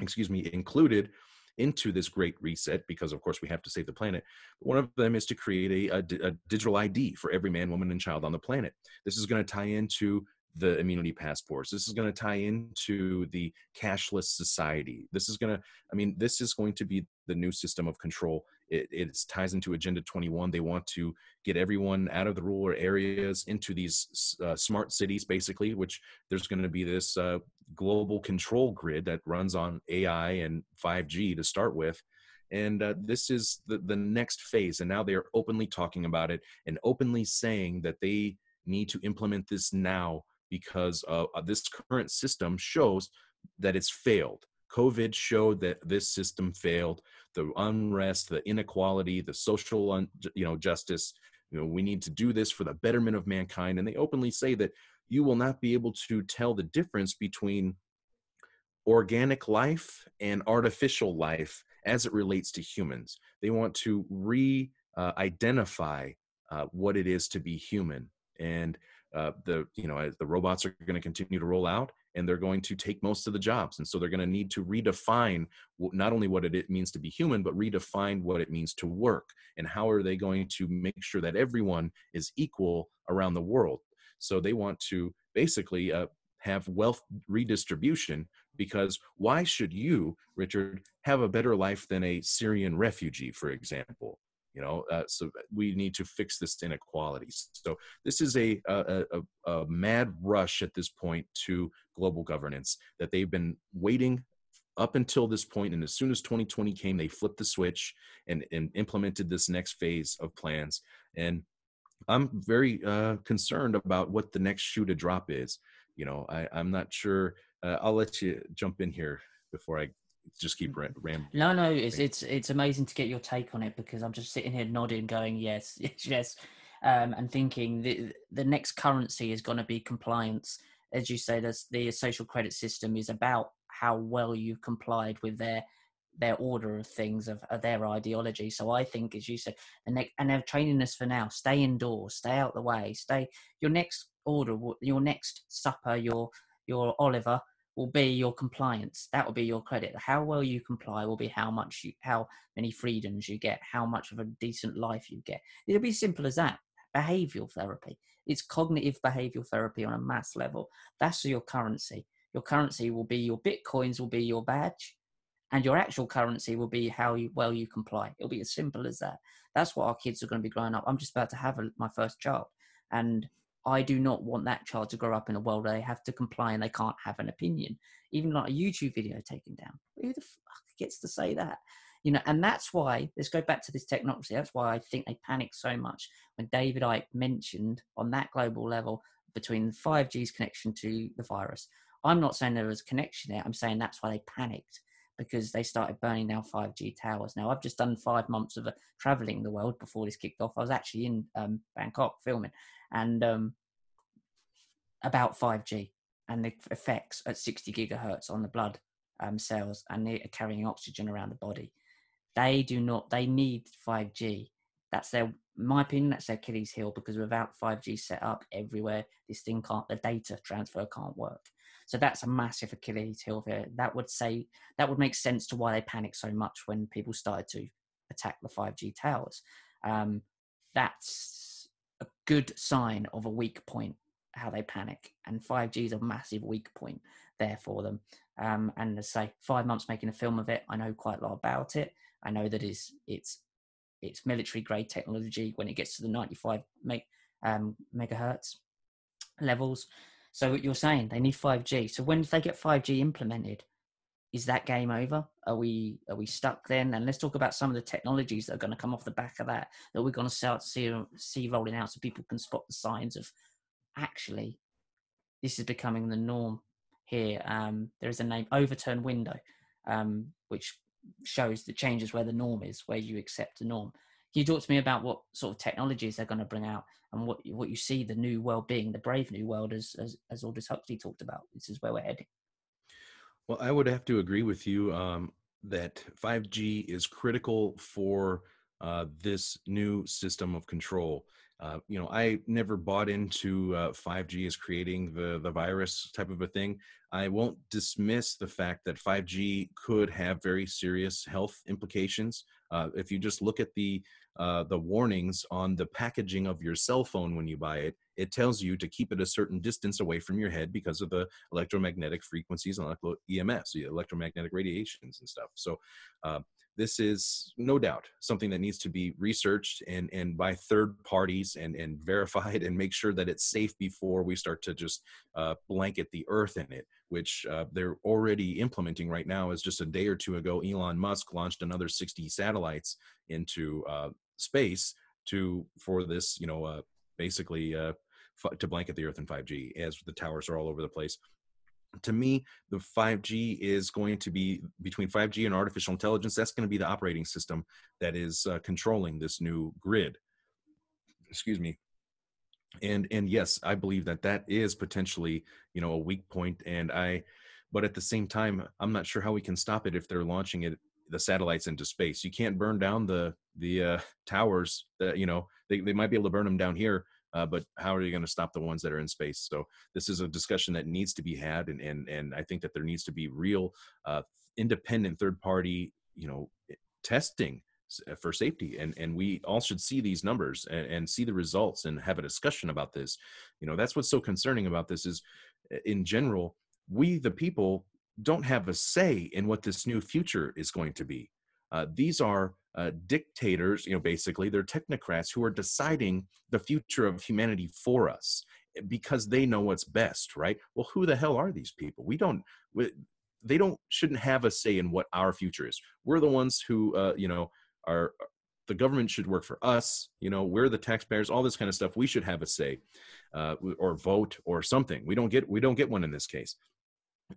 excuse me, included into this Great Reset, because of course we have to save the planet. But one of them is to create a, a, a digital I D for every man, woman, and child on the planet. This is going to tie into the immunity passports. This is going to tie into the cashless society. This is going to, I mean, this is going to be the new system of control. It, it ties into Agenda twenty-one. They want to get everyone out of the rural areas into these uh, smart cities, basically, which there's going to be this uh, global control grid that runs on A I and five G to start with. And uh, this is the, the next phase. And now they're openly talking about it and openly saying that they need to implement this now, because uh, this current system shows that it's failed. COVID showed that this system failed. The unrest, the inequality, the social un- you know, justice, you know, we need to do this for the betterment of mankind. And they openly say that you will not be able to tell the difference between organic life and artificial life as it relates to humans. They want to re-identify uh, uh, what it is to be human. And uh, the, you know, the robots are going to continue to roll out, and they're going to take most of the jobs. And so they're going to need to redefine not only what it means to be human, but redefine what it means to work. And how are they going to make sure that everyone is equal around the world? So they want to basically uh, have wealth redistribution, because why should you, Richard, have a better life than a Syrian refugee, for example? You know, uh, so we need to fix this inequality. So this is a, a, a, a mad rush at this point to global governance that they've been waiting up until this point. And as soon as twenty twenty came, they flipped the switch and, and implemented this next phase of plans. And I'm very uh, concerned about what the next shoe to drop is. You know, I, I'm not sure. Uh, I'll let you jump in here before I just keep rambling. No, no, it's it's it's amazing to get your take on it, because I'm just sitting here nodding, going yes, yes, yes, um, and thinking the the next currency is going to be compliance, as you say. That's the social credit system is about how well you've complied with their their order of things, of, of their ideology. So I think, as you said, the next, and they're training us for now: stay indoors, stay out the way, stay. Your next order, your next supper, your your Oliver will be your compliance. That will be your credit. How well you comply will be how much you, how many freedoms you get, how much of a decent life you get. It'll be as simple as that. Behavioral therapy. It's cognitive behavioral therapy on a mass level. That's your currency. Your currency will be your bitcoins, will be your badge, and your actual currency will be how you, well you comply. It'll be as simple as that. That's what our kids are going to be growing up. I'm just about to have a, my first child, and I do not want that child to grow up in a world where they have to comply and they can't have an opinion, even like a YouTube video taken down. Who the fuck gets to say that? You know, and that's why, let's go back to this technocracy. That's why I think they panicked so much when David Icke mentioned on that global level between five G's connection to the virus. I'm not saying there was a connection there. I'm saying that's why they panicked, because they started burning down five G towers. Now, I've just done five months of uh, traveling the world before this kicked off. I was actually in um, Bangkok filming, and um, about five G and the effects at sixty gigahertz on the blood um, cells, and they're carrying oxygen around the body. They do not, they need five G. That's their, in my opinion, that's their Achilles heel, because without five G set up everywhere, this thing can't, the data transfer can't work. So that's a massive Achilles heel here. That would say, that would make sense to why they panicked so much when people started to attack the five G towers. Um, that's a good sign of a weak point, how they panic. And five G is a massive weak point there for them. Um, and as I say, five months making a film of it, I know quite a lot about it. I know that it's it's, it's military grade technology when it gets to the ninety-five meg, um, megahertz levels. So what you're saying, they need five G. So when they get five G implemented, is that game over? Are we are we stuck then? And let's talk about some of the technologies that are going to come off the back of that, that we're going to start see, see rolling out, so people can spot the signs of, actually, this is becoming the norm here. Um, there is a name, overturn window, um, which shows the changes where the norm is, where you accept the norm. Can you talk to me about what sort of technologies they're going to bring out, and what what you see the new world being, the brave new world, as as, as Aldous Huxley talked about? This is where we're heading. Well, I would have to agree with you um, that five G is critical for uh, this new system of control. Uh, you know, I never bought into uh, five G as creating the, the virus type of a thing. I won't dismiss the fact that five G could have very serious health implications. Uh, if you just look at the uh, the warnings on the packaging of your cell phone when you buy it, it tells you to keep it a certain distance away from your head because of the electromagnetic frequencies and electro E M S, the electromagnetic radiations and stuff. So uh, this is no doubt something that needs to be researched and, and by third parties and, and verified, and make sure that it's safe before we start to just uh, blanket the earth in it, which uh, they're already implementing right now. Is just a day or two ago, Elon Musk launched another sixty satellites into uh, space to for this, you know, uh, basically uh, f to blanket the earth in five G, as the towers are all over the place. To me, the five G is going to be, between five G and artificial intelligence, that's going to be the operating system that is uh, controlling this new grid. Excuse me. And, and yes, I believe that that is potentially, you know, a weak point. And I, but at the same time, I'm not sure how we can stop it if they're launching it, the satellites into space. You can't burn down the, the uh, towers that, you know, they, they might be able to burn them down here, uh, but how are you going to stop the ones that are in space? So this is a discussion that needs to be had. And, and, and I think that there needs to be real uh, independent third party, you know, testing for safety, and and we all should see these numbers and, and see the results and have a discussion about this. You know, that's what's so concerning about this is, in general, we the people don't have a say in what this new future is going to be. Uh, these are uh, dictators, you know, basically they're technocrats who are deciding the future of humanity for us because they know what's best, right? Well, who the hell are these people? We don't, we, they don't, shouldn't have a say in what our future is. We're the ones who, uh, you know, Our, the government should work for us, you know, we're the taxpayers, all this kind of stuff. We should have a say uh, or vote or something. We don't get, we don't get one in this case.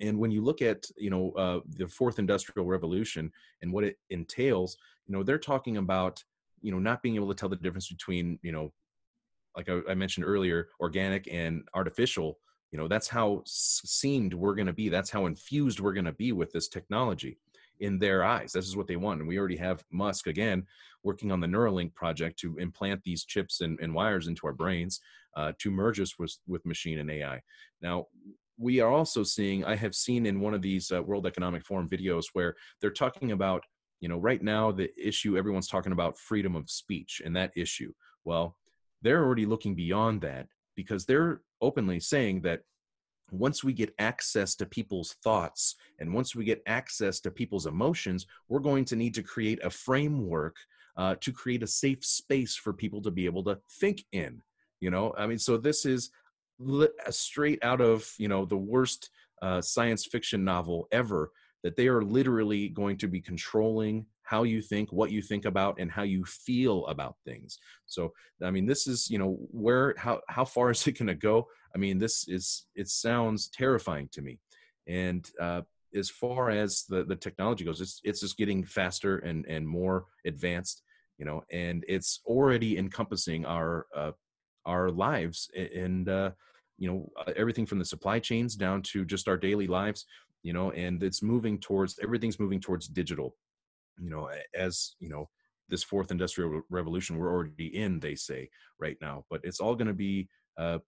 And when you look at, you know, uh, the Fourth Industrial Revolution and what it entails, you know, they're talking about, you know, not being able to tell the difference between, you know, like I, I mentioned earlier, organic and artificial. You know, that's how seamed we're going to be. That's how infused we're going to be with this technology. In their eyes, this is what they want. And we already have Musk again working on the Neuralink project to implant these chips and, and wires into our brains uh, to merge us with, with machine and A I. Now, we are also seeing, I have seen in one of these uh, World Economic Forum videos where they're talking about, you know, right now the issue, everyone's talking about freedom of speech and that issue. Well, they're already looking beyond that, because they're openly saying that once we get access to people's thoughts and once we get access to people's emotions, we're going to need to create a framework uh, to create a safe space for people to be able to think in, you know? I mean, so this is straight out of, you know, the worst uh, science fiction novel ever, that they are literally going to be controlling how you think, what you think about, and how you feel about things. So, I mean, this is, you know, where, how, how far is it going to go? I mean, this is, it sounds terrifying to me. And uh, as far as the, the technology goes, it's, it's just getting faster and, and more advanced, you know, and it's already encompassing our, uh, our lives and, uh, you know, everything from the supply chains down to just our daily lives, you know, and it's moving towards, everything's moving towards digital. You know, as you know, this Fourth Industrial Revolution we're already in, they say right now, but it's all going to be uh,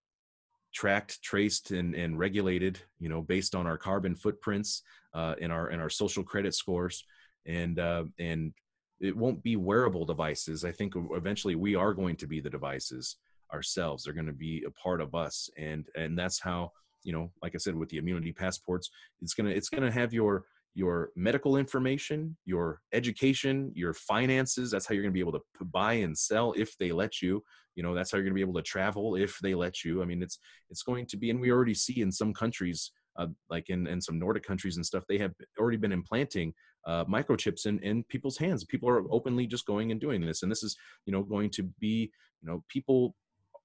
tracked, traced, and, and regulated, you know, based on our carbon footprints uh, and our and our social credit scores, and uh, and it won't be wearable devices. I think eventually we are going to be the devices ourselves. They're going to be a part of us, and and that's how, you know, like I said, with the immunity passports, it's gonna it's gonna have your your medical information, your education, your finances. That's how you're going to be able to buy and sell if they let you. You know, that's how you're going to be able to travel if they let you. I mean, it's it's going to be, and we already see in some countries, uh, like in, in some Nordic countries and stuff, they have already been implanting uh, microchips in, in people's hands. People are openly just going and doing this. And this is, you know, going to be, you know, people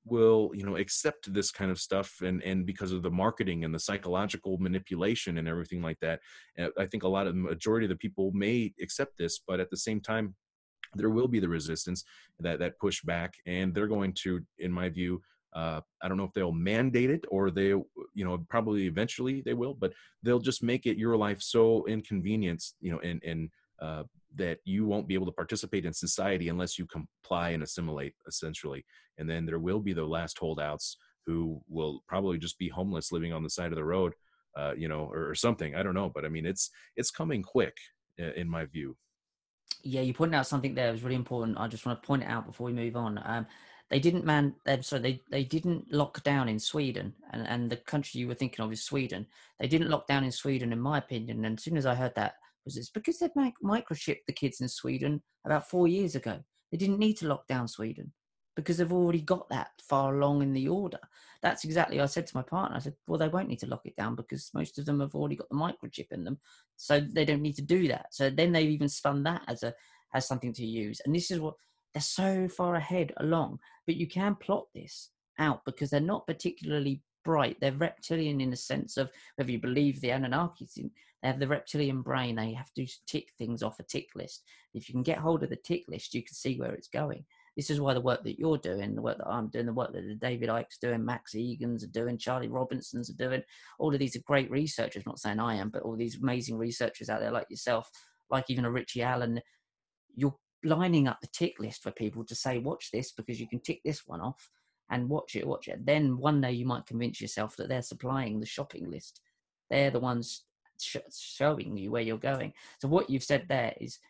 will, you know, accept this kind of stuff, and and because of the marketing and the psychological manipulation and everything like that, I think a lot of the majority of the people may accept this, but at the same time, there will be the resistance, that that pushback, and they're going to, in my view, uh, I don't know if they'll mandate it, or they, you know, probably eventually they will, but they'll just make it your life so inconvenient, you know, and and uh, that you won't be able to participate in society unless you comply and assimilate, essentially. And then there will be the last holdouts who will probably just be homeless, living on the side of the road, uh, you know, or, or something. I don't know. But I mean, it's, it's coming quick in my view. Yeah. You pointed out something there that was really important. I just want to point it out before we move on. Um, they didn't man, so they, they didn't lock down in Sweden, and, and the country you were thinking of is Sweden. They didn't lock down in Sweden, in my opinion. And as soon as I heard that, was it's because they'd microchipped the kids in Sweden about four years ago. They didn't need to lock down Sweden because they've already got that far along in the order. That's exactly, I said to my partner, I said, well, they won't need to lock it down because most of them have already got the microchip in them. So they don't need to do that. So then they've even spun that as a, as something to use. And this is what, they're so far ahead along, but you can plot this out because they're not particularly bright. They're reptilian in the sense of whether you believe the Anunnaki, they have the reptilian brain. They have to tick things off a tick list. If you can get hold of the tick list, you can see where it's going. This is why the work that you're doing, the work that I'm doing, the work that David Icke's doing, Max Egan's are doing, Charlie Robinson's are doing, all of these are great researchers, not saying I am, but all these amazing researchers out there like yourself, like even a Richie Allen, you're lining up the tick list for people to say, watch this because you can tick this one off. And watch it, watch it. Then one day you might convince yourself that they're supplying the shopping list. They're the ones sh- showing you where you're going. So what you've said there is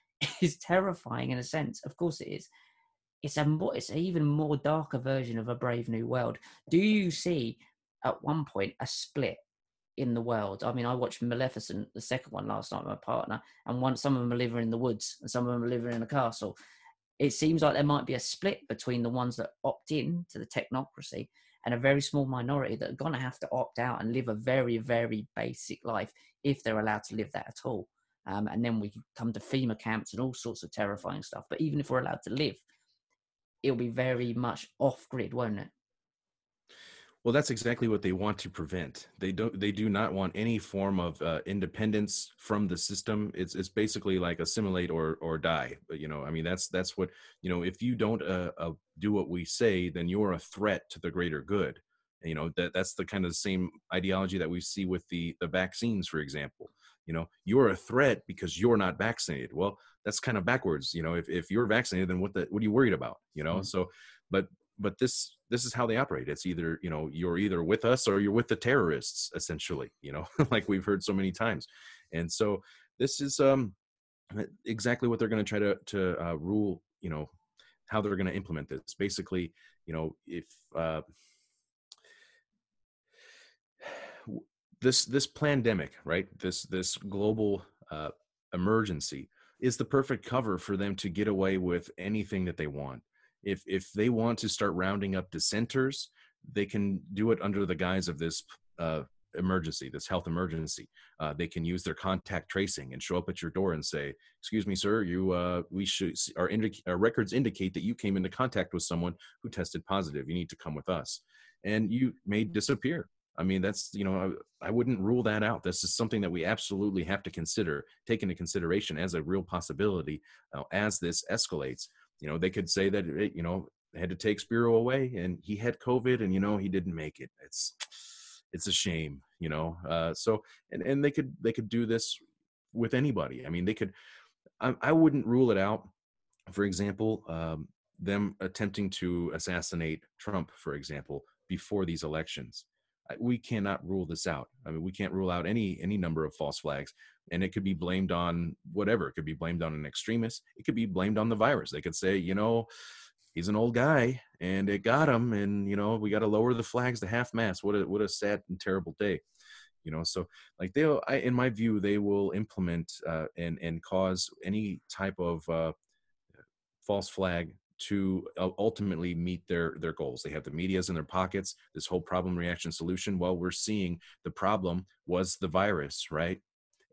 is terrifying in a sense. Of course it is. It's a more, it's an even more darker version of A Brave New World. Do you see at one point a split in the world? I mean, I watched Maleficent, the second one, last night with my partner, and one, some of them are living in the woods and some of them are living in a castle. It seems like there might be a split between the ones that opt in to the technocracy and a very small minority that are going to have to opt out and live a very, very basic life if they're allowed to live that at all. Um, and then we come to FEMA camps and all sorts of terrifying stuff. But even if we're allowed to live, it'll be very much off-grid, won't it? Well, that's exactly what they want to prevent. They don't. They do not want any form of uh, independence from the system. It's it's basically like assimilate or or die. But, you know, I mean, that's that's what, you know. If you don't uh, uh, do what we say, then you're a threat to the greater good. You know, that that's the kind of same ideology that we see with the the vaccines, for example. You know, you're a threat because you're not vaccinated. Well, that's kind of backwards. You know, if if you're vaccinated, then what the what are you worried about? You know, mm-hmm. so, but. But this this is how they operate. It's either, you know, you're either with us or you're with the terrorists, essentially, you know, like we've heard so many times. And so this is um, exactly what they're going to try to to uh, rule, you know, how they're going to implement this. Basically, you know, if uh, this this pandemic, right, this this global uh, emergency is the perfect cover for them to get away with anything that they want. If if they want to start rounding up dissenters, they can do it under the guise of this uh, emergency, this health emergency. Uh, they can use their contact tracing and show up at your door and say, "Excuse me, sir, you uh, we should our, indic- our records indicate that you came into contact with someone who tested positive. You need to come with us," and you may disappear. I mean, that's, you know, I, I wouldn't rule that out. This is something that we absolutely have to consider, take into consideration as a real possibility uh, as this escalates. You know, they could say that, you know, they had to take Spiro away and he had COVID and, you know, he didn't make it. It's, it's a shame, you know? Uh, so, and, and they could, they could do this with anybody. I mean, they could, I, I wouldn't rule it out. For example, um, them attempting to assassinate Trump, for example, before these elections. We cannot rule this out. I mean, we can't rule out any any number of false flags, and it could be blamed on whatever. It could be blamed on an extremist. It could be blamed on the virus. They could say, you know, he's an old guy and it got him, and, you know, we got to lower the flags to half mast. What a what a sad and terrible day. you know. So like they'll, I, in my view, they will implement uh, and, and cause any type of uh, false flag to ultimately meet their, their goals. They have the medias in their pockets, this whole problem reaction solution. Well, we're seeing the problem was the virus, right?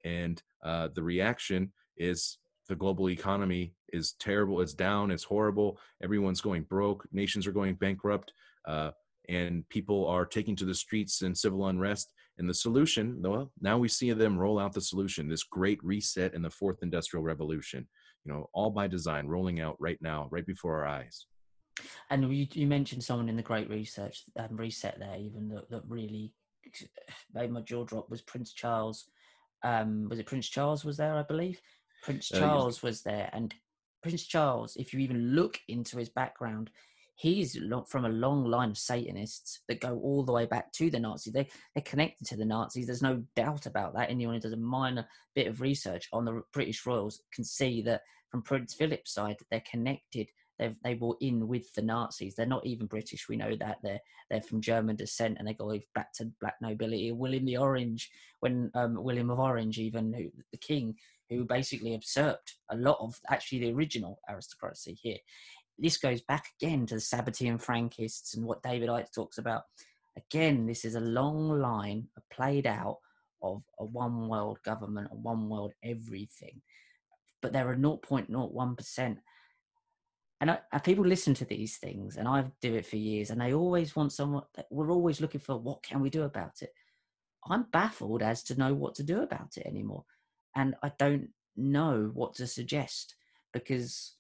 And uh, the reaction is the global economy is terrible. It's down, it's horrible. Everyone's going broke. Nations are going bankrupt. Uh, and people are taking to the streets in civil unrest. And the solution, well, now we see them roll out the solution, this Great Reset and the Fourth Industrial Revolution. You know, all by design, rolling out right now, right before our eyes. And you, you mentioned someone in the Great Research um, Reset there, even that, that really made my jaw drop, was Prince Charles. Um, was it Prince Charles was there, I believe? Prince Charles uh, yes. was there. And Prince Charles, if you even look into his background, he's from a long line of Satanists that go all the way back to the Nazis. They, they're connected to the Nazis. There's no doubt about that. Anyone who does a minor bit of research on the British royals can see that from Prince Philip's side, they're connected. They've, they were in with the Nazis. They're not even British. We know that. They're, they're from German descent, and they go back to black nobility. William the Orange, when um, William of Orange, even who, the king, who basically usurped a lot of actually the original aristocracy here. This goes back again to the Sabbatean Frankists and what David Icke talks about. Again, this is a long line played out of a one world government, a one world everything. But there are zero point zero one percent. And I, I, people listen to these things, and I do it for years, and they always want someone, we're always looking for what can we do about it. I'm baffled as to know what to do about it anymore. And I don't know what to suggest, because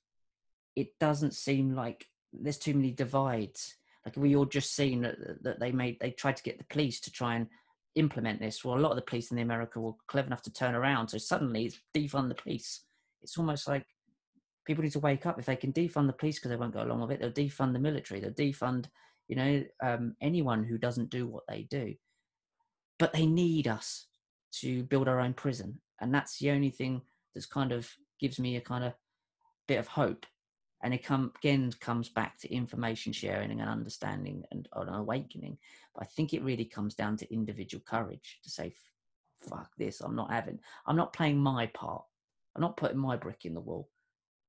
it doesn't seem like there's too many divides. Like we all just seen that, that they made, they tried to get the police to try and implement this. Well, a lot of the police in America were clever enough to turn around. So suddenly it's defund the police. It's almost like people need to wake up. If they can defund the police because they won't go along with it, they'll defund the military. They'll defund, you know, um, anyone who doesn't do what they do. But they need us to build our own prison. And that's the only thing that's kind of gives me a kind of bit of hope. And it come, again comes back to information sharing and understanding and an awakening. But I think it really comes down to individual courage to say, fuck this, I'm not having, I'm not playing my part. I'm not putting my brick in the wall.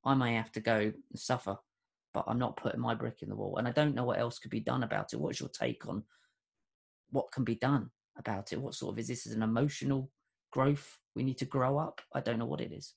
I may have to go and suffer, but I'm not putting my brick in the wall. And I don't know what else could be done about it. What's your take on what can be done about it? What sort of, is this is an emotional growth? We need to grow up? I don't know what it is.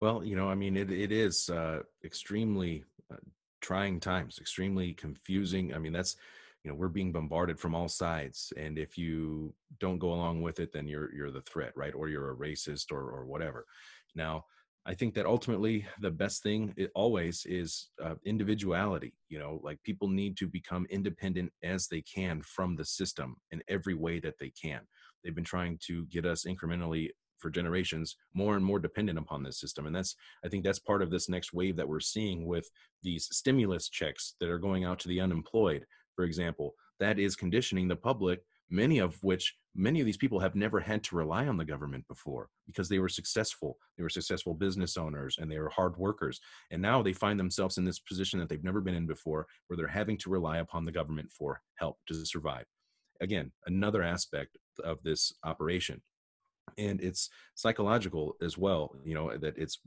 Well, you know, I mean, it, it is uh, extremely uh, trying times, extremely confusing. I mean, that's, you know, we're being bombarded from all sides. And if you don't go along with it, then you're you're the threat, right? Or you're a racist or, or whatever. Now, I think that ultimately the best thing it always is uh, individuality. You know, like people need to become independent as they can from the system in every way that they can. They've been trying to get us incrementally for generations, more and more dependent upon this system. And that's, I think that's part of this next wave that we're seeing with these stimulus checks that are going out to the unemployed, for example, that is conditioning the public, many of which, many of these people have never had to rely on the government before because they were successful. They were successful business owners and they were hard workers. And now they find themselves in this position that they've never been in before, where they're having to rely upon the government for help to survive. Again, another aspect of this operation. And it's psychological as well, you know, that it's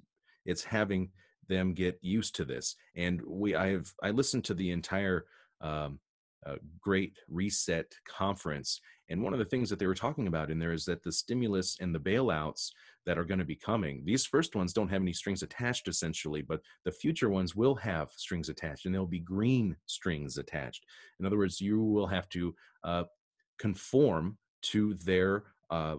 it's having them get used to this. And we, I have, I listened to the entire um, uh, Great Reset conference. And one of the things that they were talking about in there is that the stimulus and the bailouts that are going to be coming, these first ones don't have any strings attached essentially, but the future ones will have strings attached, and there'll be green strings attached. In other words, you will have to uh, conform to their uh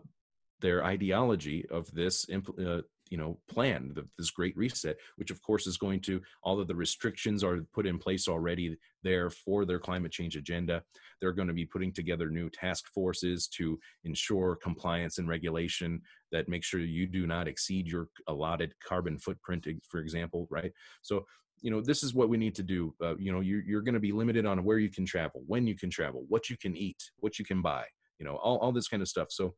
their ideology of this, uh, you know, plan, this Great Reset, which of course is going to, all of the restrictions are put in place already there for their climate change agenda. They're going to be putting together new task forces to ensure compliance and regulation that make sure you do not exceed your allotted carbon footprint, for example, right? So, you know, this is what we need to do. Uh, you know, you're, you're going to be limited on where you can travel, when you can travel, what you can eat, what you can buy, you know, all, all this kind of stuff. So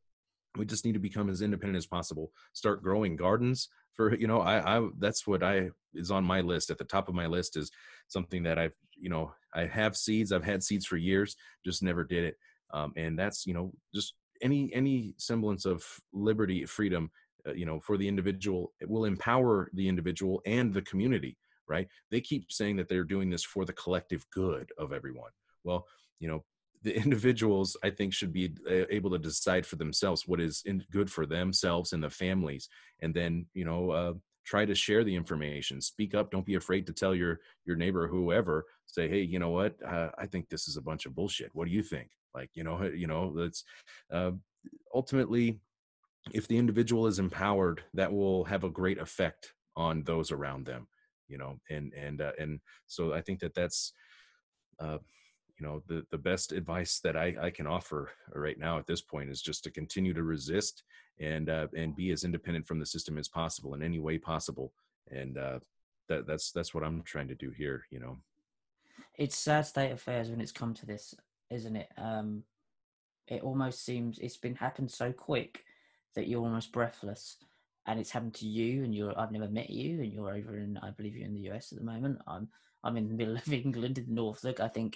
we just need to become as independent as possible, start growing gardens for, you know, I, I, that's what I is on my list. At the top of my list is something that I've, you know, I have seeds. I've had seeds for years, just never did it. Um, and that's, you know, just any any semblance of liberty, freedom, uh, you know, for the individual, it will empower the individual and the community, right? They keep saying that they're doing this for the collective good of everyone. Well, you know, the individuals, I think, should be able to decide for themselves what is in, good for themselves and the families, and then, you know, uh, try to share the information. Speak up. Don't be afraid to tell your your neighbor or whoever. Say, hey, you know what? Uh, I think this is a bunch of bullshit. What do you think? Like, you know, you know, that's uh, ultimately, if the individual is empowered, that will have a great effect on those around them. You know, and and uh, and so I think that that's. Uh, You know, the, the best advice that I, I can offer right now at this point is just to continue to resist and uh, and be as independent from the system as possible in any way possible. And uh, that, that's that's what I'm trying to do here, you know. It's sad state of affairs when it's come to this, isn't it? Um, it almost seems it's been happened so quick that you're almost breathless. And it's happened to you, and you're I've never met you, and you're over in, I believe you're in the U S at the moment. I'm, I'm in the middle of England in the North. Look, I think...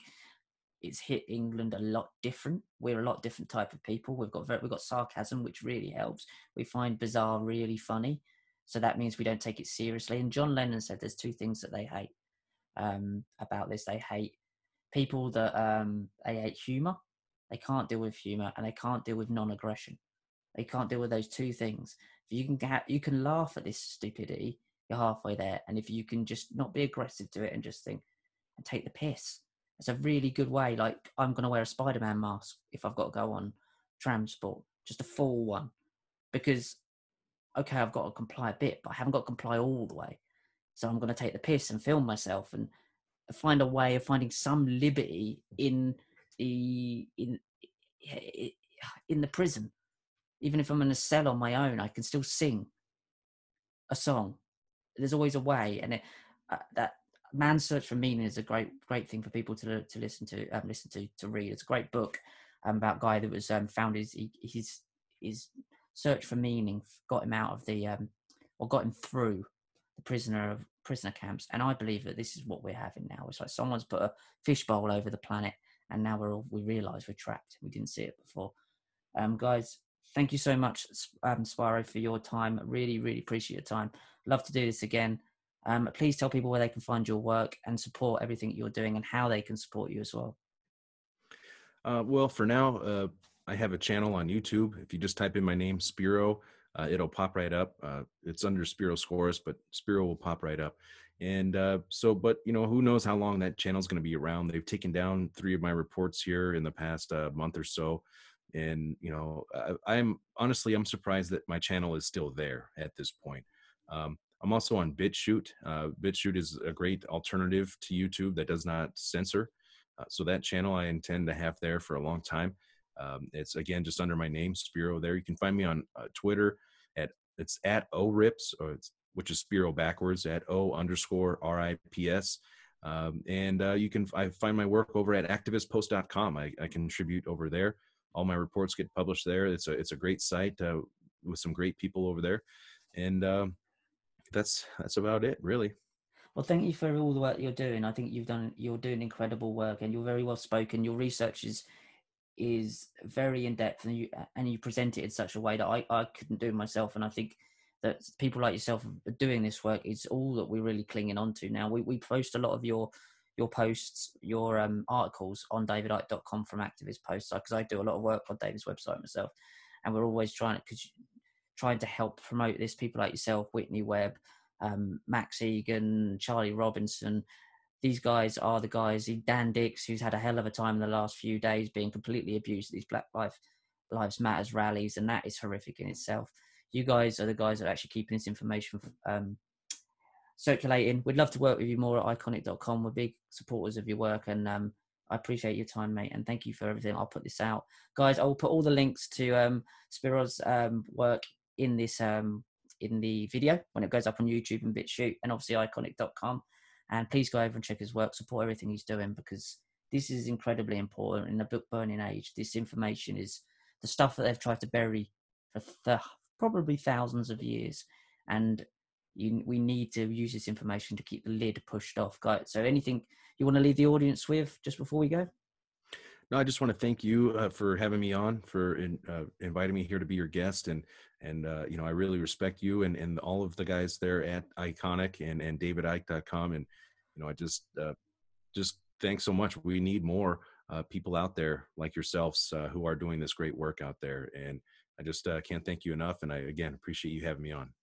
it's hit England a lot different. We're a lot different type of people. We've got very, we've got sarcasm, which really helps. We find bizarre really funny. So that means we don't take it seriously. And John Lennon said there's two things that they hate um, about this. They hate people that, um, they hate humour. They can't deal with humour, and they can't deal with non-aggression. They can't deal with those two things. If you can ha- you can laugh at this stupidity, you're halfway there. And if you can just not be aggressive to it and just think and take the piss, it's a really good way. Like, I'm going to wear a Spider-Man mask if I've got to go on transport, just a full one, because, okay, I've got to comply a bit, but I haven't got to comply all the way. So I'm going to take the piss and film myself and find a way of finding some liberty in the, in, in the prison. Even if I'm in a cell on my own, I can still sing a song. There's always a way. And it, uh, that, Man's Search for Meaning is a great, great thing for people to to listen to, um, listen to, to read. It's a great book um, about a guy that was um, found his, his his search for meaning got him out of the um, or got him through the prisoner of prisoner camps. And I believe that this is what we're having now. It's like someone's put a fishbowl over the planet, and now we're all, we realise we're trapped. We didn't see it before. Um, guys, thank you so much, um, Spiro, for your time. Really, really appreciate your time. Love to do this again. Um, please tell people where they can find your work and support everything you're doing and how they can support you as well. Uh, well, for now, uh, I have a channel on YouTube. If you just type in my name, Spiro, uh, it'll pop right up. Uh, it's under Spiro Skouras, but Spiro will pop right up. And uh, so, but, you know, who knows how long that channel's going to be around. They've taken down three of my reports here in the past uh, month or so. And, you know, I, I'm honestly, I'm surprised that my channel is still there at this point. Um, I'm also on BitChute. Uh, BitChute is a great alternative to YouTube that does not censor. Uh, so that channel I intend to have there for a long time. Um, it's, again, just under my name, Spiro there. You can find me on uh, Twitter at, it's at O R I P S, or it's, which is Spiro backwards, at O underscore R I P S. Um, and uh, you can I find my work over at activist post dot com. I, I contribute over there. All my reports get published there. It's a, it's a great site uh, with some great people over there. And... Um, That's that's about it, really. Well, thank you for all the work you're doing. I think you've done you're doing incredible work, and you're very well spoken. Your research is is very in depth, and you and you present it in such a way that I, I couldn't do myself. And I think that people like yourself are doing this work is all that we're really clinging on to now. We we post a lot of your your posts, your um, articles on david icke dot com from Activist Posts, because I do a lot of work on David's website myself, and we're always trying to because. trying to help promote this, people like yourself, Whitney Webb, um, Max Egan, Charlie Robinson. These guys are the guys, Dan Dix, who's had a hell of a time in the last few days being completely abused at these Black Life, Lives Matters rallies, and that is horrific in itself. You guys are the guys that are actually keeping this information um, circulating. We'd love to work with you more at ickonic dot com. We're big supporters of your work, and um, I appreciate your time, mate, and thank you for everything. I'll put this out. Guys, I will put all the links to um, Spiro's um, work in this um in the video when it goes up on YouTube and BitChute, and obviously ickonic dot com, and please go over and check his work, support everything he's doing, because this is incredibly important in the book burning age. This information is the stuff that they've tried to bury for th- probably thousands of years, and you, we need to use this information to keep the lid pushed off, guys. So anything you want to leave the audience with just before we go? No, I just want to thank you uh, for having me on, for in, uh, inviting me here to be your guest. And, and uh, you know, I really respect you and, and all of the guys there at Ickonic and, and david icke dot com. And, you know, I just, uh, just thanks so much. We need more uh, people out there like yourselves uh, who are doing this great work out there. And I just uh, can't thank you enough. And I, again, appreciate you having me on.